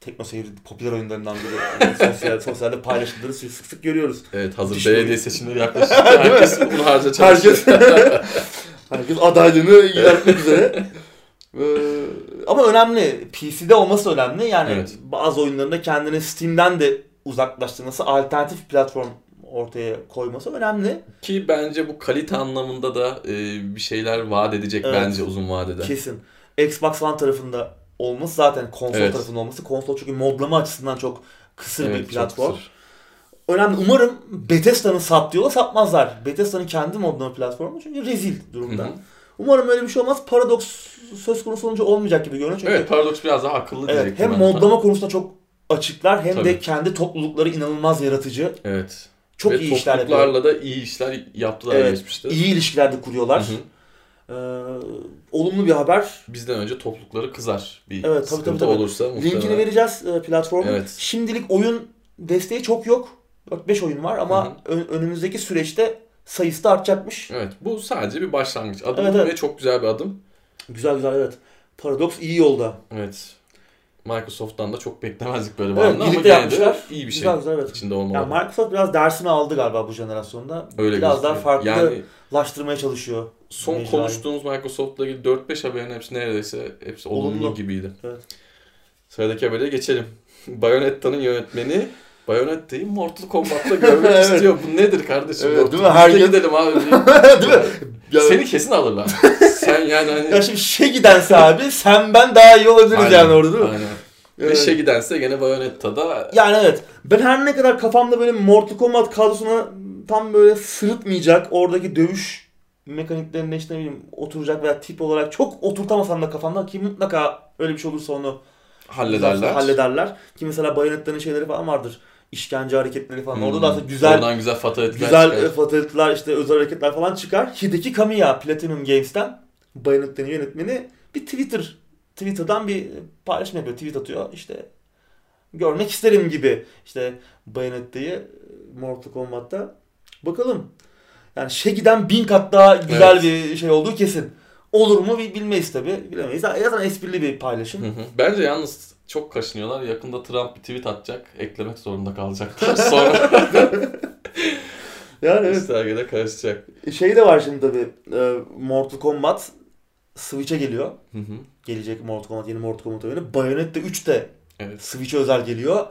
Tekno seyri popüler oyunlarından biri. Sosyalde paylaşımları sık görüyoruz. Evet, hazır belediye seçimleri yaklaşıyor. Herkes bunu harca çalışıyor. Herkes adaylığını ilerletmek üzere. Ama önemli. PC'de olması önemli. Yani bazı oyunlarında kendini Steam'den de uzaklaştırması, alternatif platform ortaya koyması önemli. Ki bence bu kalite anlamında da bir şeyler vaat edecek bence uzun vadede. Kesin. Xbox One tarafında olması zaten konsol tarafında olması. Konsol çünkü modlama açısından çok kısır bir platform. Önemli. Umarım Bethesda'nın sattığı yola satmazlar. Bethesda'nın kendi modlama platformu çünkü rezil durumda. Umarım öyle bir şey olmaz. Paradox söz konusu olunca olmayacak gibi görünüyor. Çünkü Paradox biraz daha akıllı diyecektim. Hem modlama konusunda çok açıklar hem de kendi toplulukları inanılmaz yaratıcı. Evet. Çok iyi işler yapıyorlar. Ve topluluklarla da iyi işler yaptılar geçmişte. İyi ilişkiler de kuruyorlar. Olumlu bir haber. Bizden önce toplulukları kızar. Bir sıkıntı olursa muhtemelen. Linkini vereceğiz platformun. Evet. Şimdilik oyun desteği çok yok. 4-5 oyun var ama önümüzdeki süreçte sayısı da artacakmış. Evet. Bu sadece bir başlangıç adım ve çok güzel bir adım. Güzel Paradox iyi yolda. Evet. Microsoft'tan da çok beklemezdik böyle bir anda ama gene de iyi bir şey. Güzel. İçinde olmalı. Yani Microsoft biraz dersini aldı galiba bu jenerasyonda. Öyle biraz daha farklılaştırmaya çalışıyor. Son konuştuğumuz Microsoft'la ilgili 4-5 haberin hepsi neredeyse olumlu gibiydi. Evet. Sıradaki habere geçelim. Bayonetta'nın yönetmeni Bayonetta'yı Mortal Kombat'ta görmek istiyor. Bu nedir kardeşim? Evet, değil mi? Her gün gidelim abi. Değil mi? Seni kesin alırlar. Sen yani hani... Ya şimdi şey gidense abi sen ben daha iyi olabiliriz yani orada değil mi? Aynen. Evet. Ve şey gidense gene Bayonetta'da... Yani evet. Ben her ne kadar kafamda böyle Mortal Kombat kadrosuna tam böyle sırıtmayacak, oradaki dövüş mekaniklerine işte ne bileyim oturacak veya tip olarak çok oturtamasan da kafanda ki mutlaka öyle bir şey olursa onu hallederler. Ki mesela Bayonetta'nın şeyleri falan vardır. İşkence hareketleri falan. Orada da aslında güzel fatalitler işte özel hareketler falan çıkar. Hideki Kamiya Platinum Games'ten Bayonetta'nın yönetmeni bir Twitter'dan bir paylaşım yapıyor. Tweet atıyor işte görmek isterim gibi işte Bayonetta'yı Mortal Kombat'ta. Bakalım. Yani Şegi'den 1000 kat daha güzel bir şey olduğu kesin. Olur mu bilmeyiz tabii. Bilemeyiz. Zaten esprili bir paylaşım. Bence yalnız çok kaşınıyorlar. Yakında Trump bir tweet atacak. Eklemek zorunda kalacaklar. Sonra yani evet. Sergide karışacak. Şey de var şimdi tabii. Mortal Kombat Switch'e geliyor. Gelecek Mortal Kombat, yeni Mortal Kombat oyunu. Bayonetta 3 de Switch'e özel geliyor.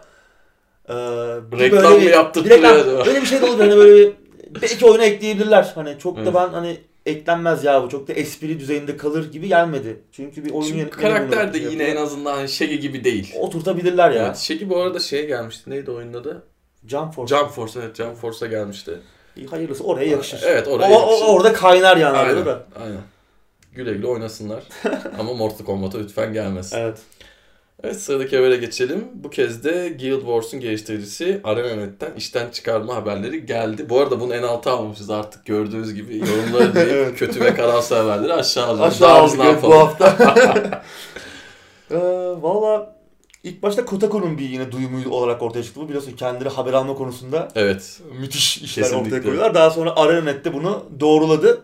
Reklam mı yaptırtırıyor? Böyle bir şey de olur. Hani böyle belki oyuna ekleyebilirler. Hani çok da ben hani eklenmez ya bu. Çok da espri düzeyinde kalır gibi gelmedi. Çünkü bir oyun yeni karakter de yine en azından Şegi gibi değil. Oturtabilirler ya. Evet, Şegi bu arada şeye gelmişti. Neydi oyunun adı? Jump Force. Evet, Jump Force'a gelmişti. Hayırlısı oraya yakışır. Evet, oraya yakışır. Orada kaynar yani. Aynen. Güle güle oynasınlar. Ama Mortal Kombat'a lütfen gelmesin. Evet, sıradaki habere geçelim. Bu kez de Guild Wars'un geliştiricisi ArenaNet'ten işten çıkarma haberleri geldi. Bu arada bunu en alta almışız artık gördüğünüz gibi. Yorumları değil, kötü ve karamsar haberleri aşağı aldık bu hafta. Valla ilk başta Kotaku'nun bir yine duyumu olarak ortaya çıktı. Bu biliyorsun kendileri haber alma konusunda müthiş işler ortaya koyuyorlar. Daha sonra ArenaNet de bunu doğruladı.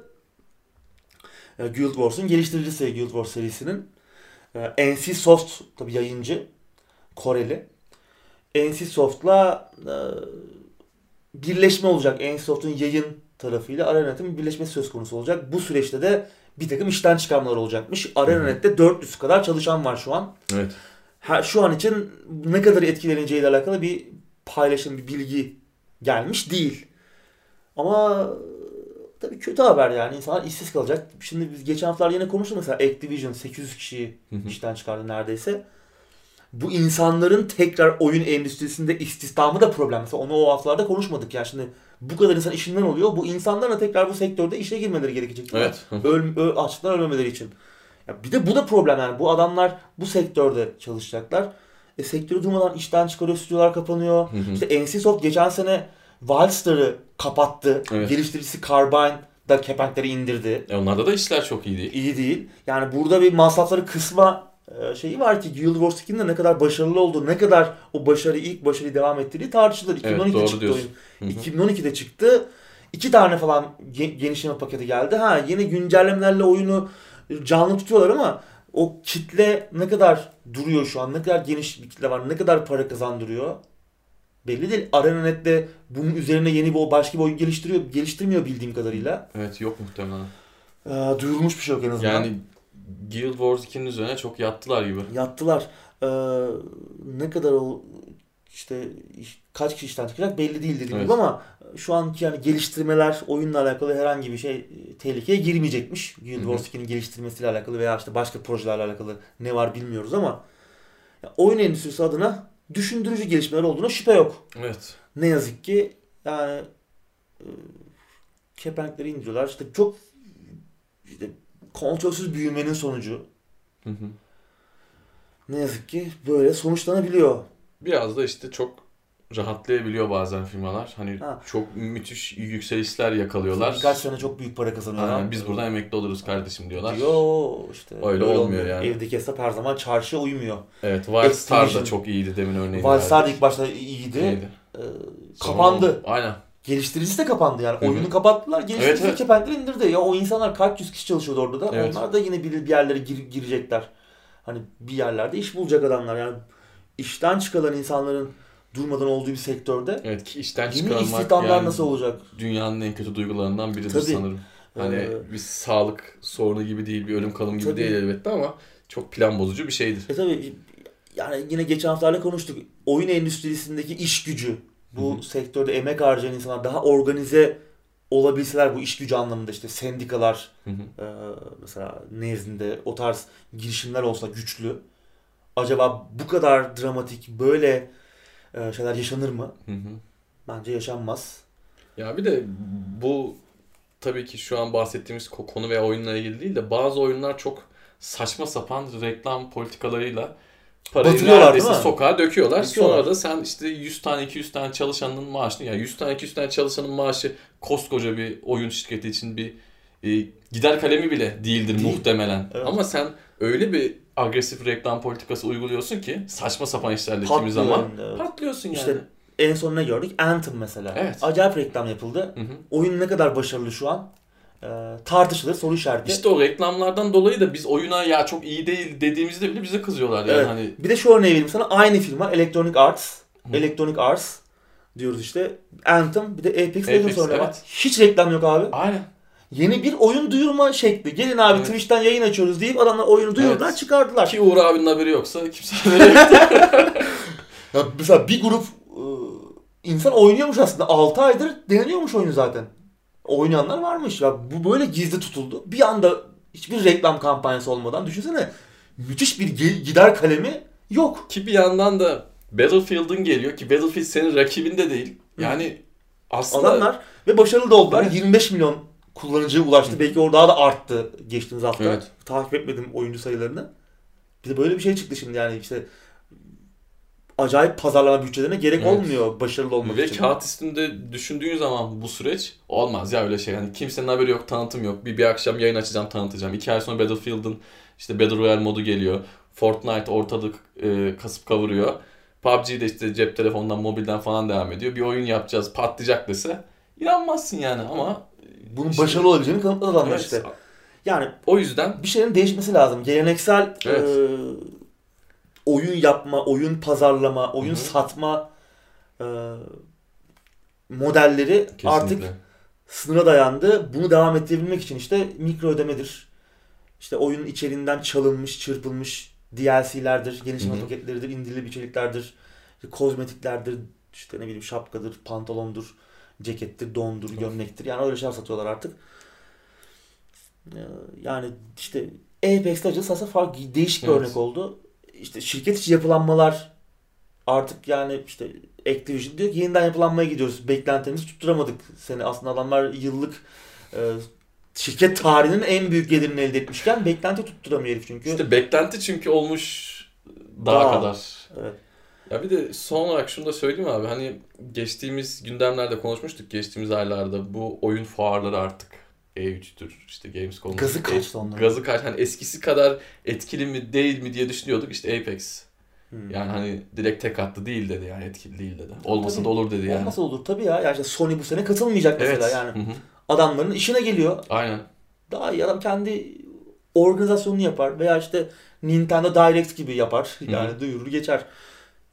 Guild Wars'un geliştiricisi, Guild Wars serisinin. NCSoft tabii yayıncı, Koreli. NCSoft'la birleşme olacak. NCSoft'un yayın tarafıyla ArenaNet'in birleşmesi söz konusu olacak. Bu süreçte de bir takım işten çıkarmalar olacakmış. ArenaNet'te 400 kadar çalışan var şu an. Evet. Şu an için ne kadar etkileneceğiyle alakalı bir paylaşım, bir bilgi gelmiş değil. Ama tabii kötü haber yani. İnsanlar işsiz kalacak. Şimdi biz geçen haftalar yine konuştuk mesela Activision 800 kişiyi işten çıkardı neredeyse. Bu insanların tekrar oyun endüstrisinde istihdamı da problem. Mesela onu o haftalarda konuşmadık ya. Şimdi bu kadar insan işinden oluyor. Bu insanların tekrar bu sektörde işe girmeleri gerekecek. Evet. Açlıktan ölmemeleri için. Ya bir de bu da problem yani. Bu adamlar bu sektörde çalışacaklar. Sektörü durmadan işten çıkarıyor, stüdyolar kapanıyor. İşte NCSoft geçen sene Wildstar'ı kapattı. Evet. Geliştiricisi Carbine'da kepenkleri indirdi. Onlarda da işler çok iyi değil. İyi değil. Yani burada bir masrafları kısma şeyi var ki Guild Wars 2'nin de ne kadar başarılı olduğu, ne kadar o başarıyı, ilk başarıyı devam ettirdiği tartışılır. 2012'de çıktı diyorsun. Oyun. 2012'de çıktı. 2 tane falan genişleme paketi geldi. Yeni güncellemelerle oyunu canlı tutuyorlar ama o kitle ne kadar duruyor şu an, ne kadar geniş bir kitle var, ne kadar para kazandırıyor belli değil. ArenaNet'te bunun üzerine yeni bir başka bir oyun geliştirmiyor bildiğim kadarıyla. Evet, yok muhtemelen. Duyurulmuş bir şey yok en azından. Yani Guild Wars 2'nin üzerine çok yattılar gibi. Yattılar. Ne kadar kaç kişi işten çıkacak belli değil dediğim gibi ama şu anki yani geliştirmeler oyunla alakalı herhangi bir şey tehlikeye girmeyecekmiş. Guild Wars 2'nin geliştirmesiyle alakalı veya işte başka projelerle alakalı ne var bilmiyoruz ama oyun endüstrisi adına düşündürücü gelişmeler olduğuna şüphe yok. Evet. Ne yazık ki yani kepenkleri indiriyorlar. İşte çok kontrolsüz büyümenin sonucu. Ne yazık ki böyle sonuçlanabiliyor. Biraz da çok rahatlayabiliyor bazen firmalar. Hani çok müthiş yükselişler yakalıyorlar. Birkaç sene çok büyük para kazanıyorlar. Biz buradan emekli oluruz kardeşim diyorlar. Öyle olmuyor yani. Evdeki hesap her zaman çarşıya uymuyor. Evet, Wildstar da çok iyiydi demin örneğin. Wildstar ilk başta iyiydi. Kapandı. Aynen. Geliştiricisi de kapandı yani. Oyunu kapattılar. Geliştiricisi kepenkleri indirdi. Ya o insanlar kaç yüz kişi çalışıyordu orada da. Evet. Onlar da yine bir yerlere girecekler. Hani bir yerlerde iş bulacak adamlar. Yani işten çıkan insanların durmadan olduğu bir sektörde. Evet, ki işten çıkarmak istihdamlar yani nasıl olacak? Dünyanın en kötü duygularından biridir sanırım. Hani bir sağlık sorunu gibi değil, bir ölüm kalım gibi değil elbette ama çok plan bozucu bir şeydir. Tabii yani yine geçen haftalarda konuştuk. Oyun endüstrisindeki iş gücü, bu sektörde emek harcayan insanlar daha organize olabilseler bu iş gücü anlamında sendikalar mesela nezdinde o tarz girişimler olsa güçlü. Acaba bu kadar dramatik böyle şeyler yaşanır mı? Bence yaşanmaz. Ya bir de bu tabii ki şu an bahsettiğimiz konu ve oyunla ilgili değil de bazı oyunlar çok saçma sapan reklam politikalarıyla parayı neredeyse sokağa döküyorlar. Sonra da sen işte 100 tane 200 tane çalışanın maaşını, yani 100 tane 200 tane çalışanın maaşı koskoca bir oyun şirketi için bir gider kalemi bile değildir muhtemelen. Evet. Ama sen öyle bir agresif reklam politikası uyguluyorsun ki saçma sapan işlerle kimi zaman patlıyorsun yani. İşte en son ne gördük? Anthem mesela. Evet. Acayip reklam yapıldı. Hı-hı. Oyun ne kadar başarılı şu an? Tartışılır, soru işareti. İşte o reklamlardan dolayı da biz oyuna ya çok iyi değil dediğimizde bile bize kızıyorlar yani. Evet. Hani... Bir de şu örneği vereyim sana. Aynı firma Electronic Arts. Hı. Electronic Arts diyoruz işte. Anthem bir de Apex Legends oynuyorlar. Evet. Hiç reklam yok abi. Aynen. Yeni bir oyun duyurma şekli. Gelin abi evet. Twitch'ten yayın açıyoruz deyip adamlar oyunu duyurdular, evet. Çıkardılar. Ki Uğur abinin haberi yoksa kimse haberi yok. Mesela bir grup insan oynuyormuş aslında. 6 aydır deneniyormuş oyunu zaten. Oynayanlar varmış. Ya bu böyle gizli tutuldu. Bir anda hiçbir reklam kampanyası olmadan düşünsene. Müthiş bir gider kalemi yok. Ki bir yandan da Battlefield'ın geliyor ki Battlefield senin rakibin de değil. Yani aslında... Adamlar ve başarılı da oldular. Evet. 25 milyon kullanıcıya ulaştı. Belki orada daha da arttı geçtiğimiz hafta. Evet. Takip etmedim oyuncu sayılarını. Bir de böyle bir şey çıktı şimdi yani işte acayip pazarlama bütçelerine gerek olmuyor başarılı olmak için. Ve kağıt üstünde düşündüğün zaman bu süreç olmaz ya öyle şey. Yani kimsenin haberi yok, tanıtım yok. Bir akşam yayın açacağım, tanıtacağım. 2 ay sonra Battlefield'ın işte Battle Royale modu geliyor. Fortnite ortalık kasıp kavuruyor. PUBG'de işte cep telefonundan, mobilden falan devam ediyor. Bir oyun yapacağız, patlayacak dese inanmazsın yani ama bunun işte, başarılı olabileceğini kanıtladı adamlar işte. Yani o yüzden bir şeyin değişmesi lazım. Geleneksel oyun yapma, oyun pazarlama, oyun satma modelleri kesinlikle artık sınıra dayandı. Bunu devam ettirebilmek için işte mikro ödemedir. İşte oyunun içeriğinden çalınmış, çırpılmış DLC'lerdir, gelişme paketleridir, indirilip içeriklerdir, işte kozmetiklerdir, işte ne bileyim şapkadır, pantolondur, cekettir, dondur, gömlektir. Yani öyle şeyler satıyorlar artık. Yani işte Apex'te acısı farklı değişik bir örnek oldu. İşte şirket içi yapılanmalar artık yani işte Activision diyor ki yeniden yapılanmaya gidiyoruz. Beklentimizi tutturamadık seni. Aslında adamlar yıllık şirket tarihinin en büyük gelirini elde etmişken beklenti tutturamıyor herif çünkü. İşte beklenti çünkü olmuş daha kadar. Evet. Ya bir de son olarak şunu da söyleyeyim abi. Hani geçtiğimiz gündemlerde konuşmuştuk. Geçtiğimiz aylarda bu oyun fuarları artık E3'tür işte Gamescom'un. Gazı kaçtı onların. Gazı kaçtı. Hani eskisi kadar etkili mi değil mi diye düşünüyorduk. İşte Apex. Yani hani direkt tek attı değil dedi yani etkili değil dedi. Olmasa tabii, da olur dedi yani. Olmasa olur tabii ya. Yani işte Sony bu sene katılmayacak mesela yani. Hı-hı. Adamların işine geliyor. Aynen. Daha iyi adam kendi organizasyonunu yapar veya işte Nintendo Direct gibi yapar. Yani duyurur geçer.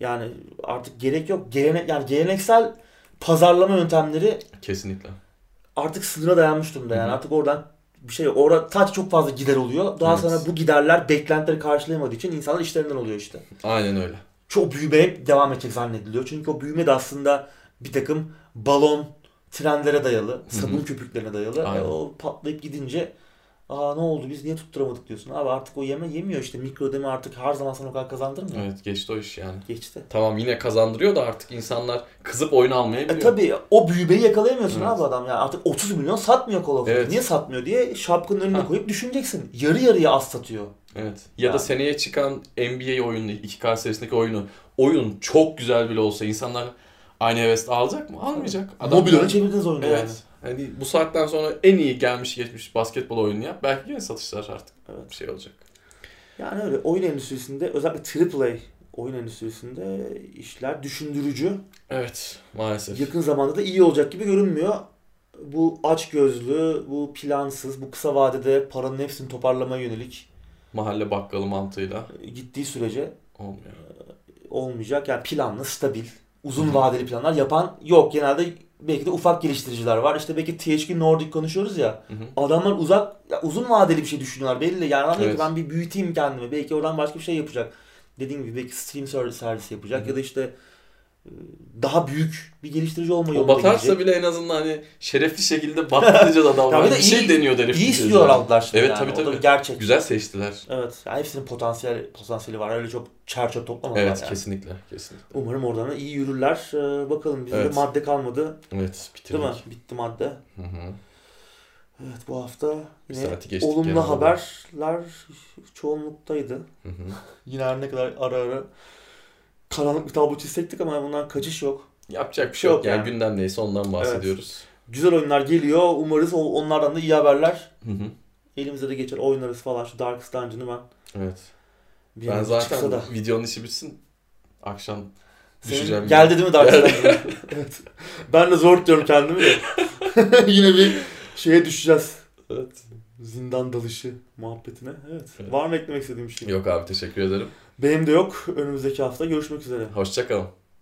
Yani artık gerek yok. Yani geleneksel pazarlama yöntemleri kesinlikle artık sınıra dayanmış durumda yani. Artık oradan bir şey yok. Orada taç çok fazla gider oluyor. Daha sonra bu giderler beklentileri karşılayamadığı için insanlar işlerinden oluyor işte. Aynen öyle. Çok büyümeye devam edecek zannediliyor. Çünkü o büyüme de aslında bir takım balon trendlere dayalı, sabun köpüklerine dayalı. O patlayıp gidince ne oldu biz niye tutturamadık diyorsun. Abi artık o yemiyor işte. Mikro ödeme artık her zaman sana o kadar kazandırmıyor. Evet geçti o iş yani. Geçti. Tamam yine kazandırıyor da artık insanlar kızıp oyunu almayabiliyor. Tabii o büyümeyi yakalayamıyorsun abi adam yani. Artık 30 milyon satmıyor Call of Duty. Niye satmıyor diye şapkının önüne koyup düşüneceksin. Yarı yarıya az satıyor. Evet. Ya yani. Da seneye çıkan NBA oyunu, 2K serisindeki oyunu. Oyun çok güzel bile olsa insanlar aynı hevesle alacak mı? Almayacak. Mobilonu çevirdiniz oyunu yani. Yani bu saatten sonra en iyi gelmiş geçmiş basketbol oyunu yap. Belki yine satışlar artık bir şey olacak. Yani öyle oyun endüstrisinde özellikle AAA oyun endüstrisinde işler düşündürücü. Evet maalesef. Yakın zamanda da iyi olacak gibi görünmüyor. Bu açgözlü, bu plansız, bu kısa vadede paranın hepsini toparlamaya yönelik. Mahalle bakkalı mantığıyla. Gittiği sürece olmuyor. Olmayacak. Yani planlı, stabil, uzun vadeli planlar yapan yok. Genelde belki de ufak geliştiriciler var. İşte belki THQ Nordic konuşuyoruz ya. Adamlar uzun vadeli bir şey düşünüyorlar belli. Yani anlıyor ki ben bir büyüteyim kendimi. Belki oradan başka bir şey yapacak. Dediğim gibi belki stream servisi yapacak ya da işte daha büyük bir geliştirici olma yoluna gidecek. O batarsa bile en azından hani şerefli şekilde battıracağız adamlar. Yani bir şey deniyor herif. İyi istiyor aldılar şimdi. Evet yani. Tabii. Gerçek. Güzel seçtiler. Evet. Yani hepsinin potansiyeli var. Öyle çok çerçöp toplamadılar. Evet yani. Kesinlikle. Umarım oradan iyi yürürler. Bakalım bizde evet. Madde kalmadı. Evet. Bitirdik. Değil mi? Bitti madde. Hı. Evet bu hafta yine olumlu haberler çoğunluktaydı. Hı. Yine her ne kadar ara karanlık bir tablo çizseydik ama bundan kaçış yok. Yapacak bir şey yok. Yani gündem neyse ondan bahsediyoruz. Evet. Güzel oyunlar geliyor. Umarız onlardan da iyi haberler. Hı. Elimize de geçer oynarız falan. Şu Darkest Dungeon'ı ben. Evet. Ben zaten videonun işi bitsin. Akşam düşeceğim. Geldi değil mi Darkest Dungeon? Evet. Ben de zor diyorum kendimi de. Yine bir şeye düşeceğiz. Evet. Zindan dalışı muhabbetine. Evet. Var mı eklemek istediğim bir şey? Yok abi, teşekkür ederim. Benim de yok. Önümüzdeki hafta görüşmek üzere. Hoşça kalın.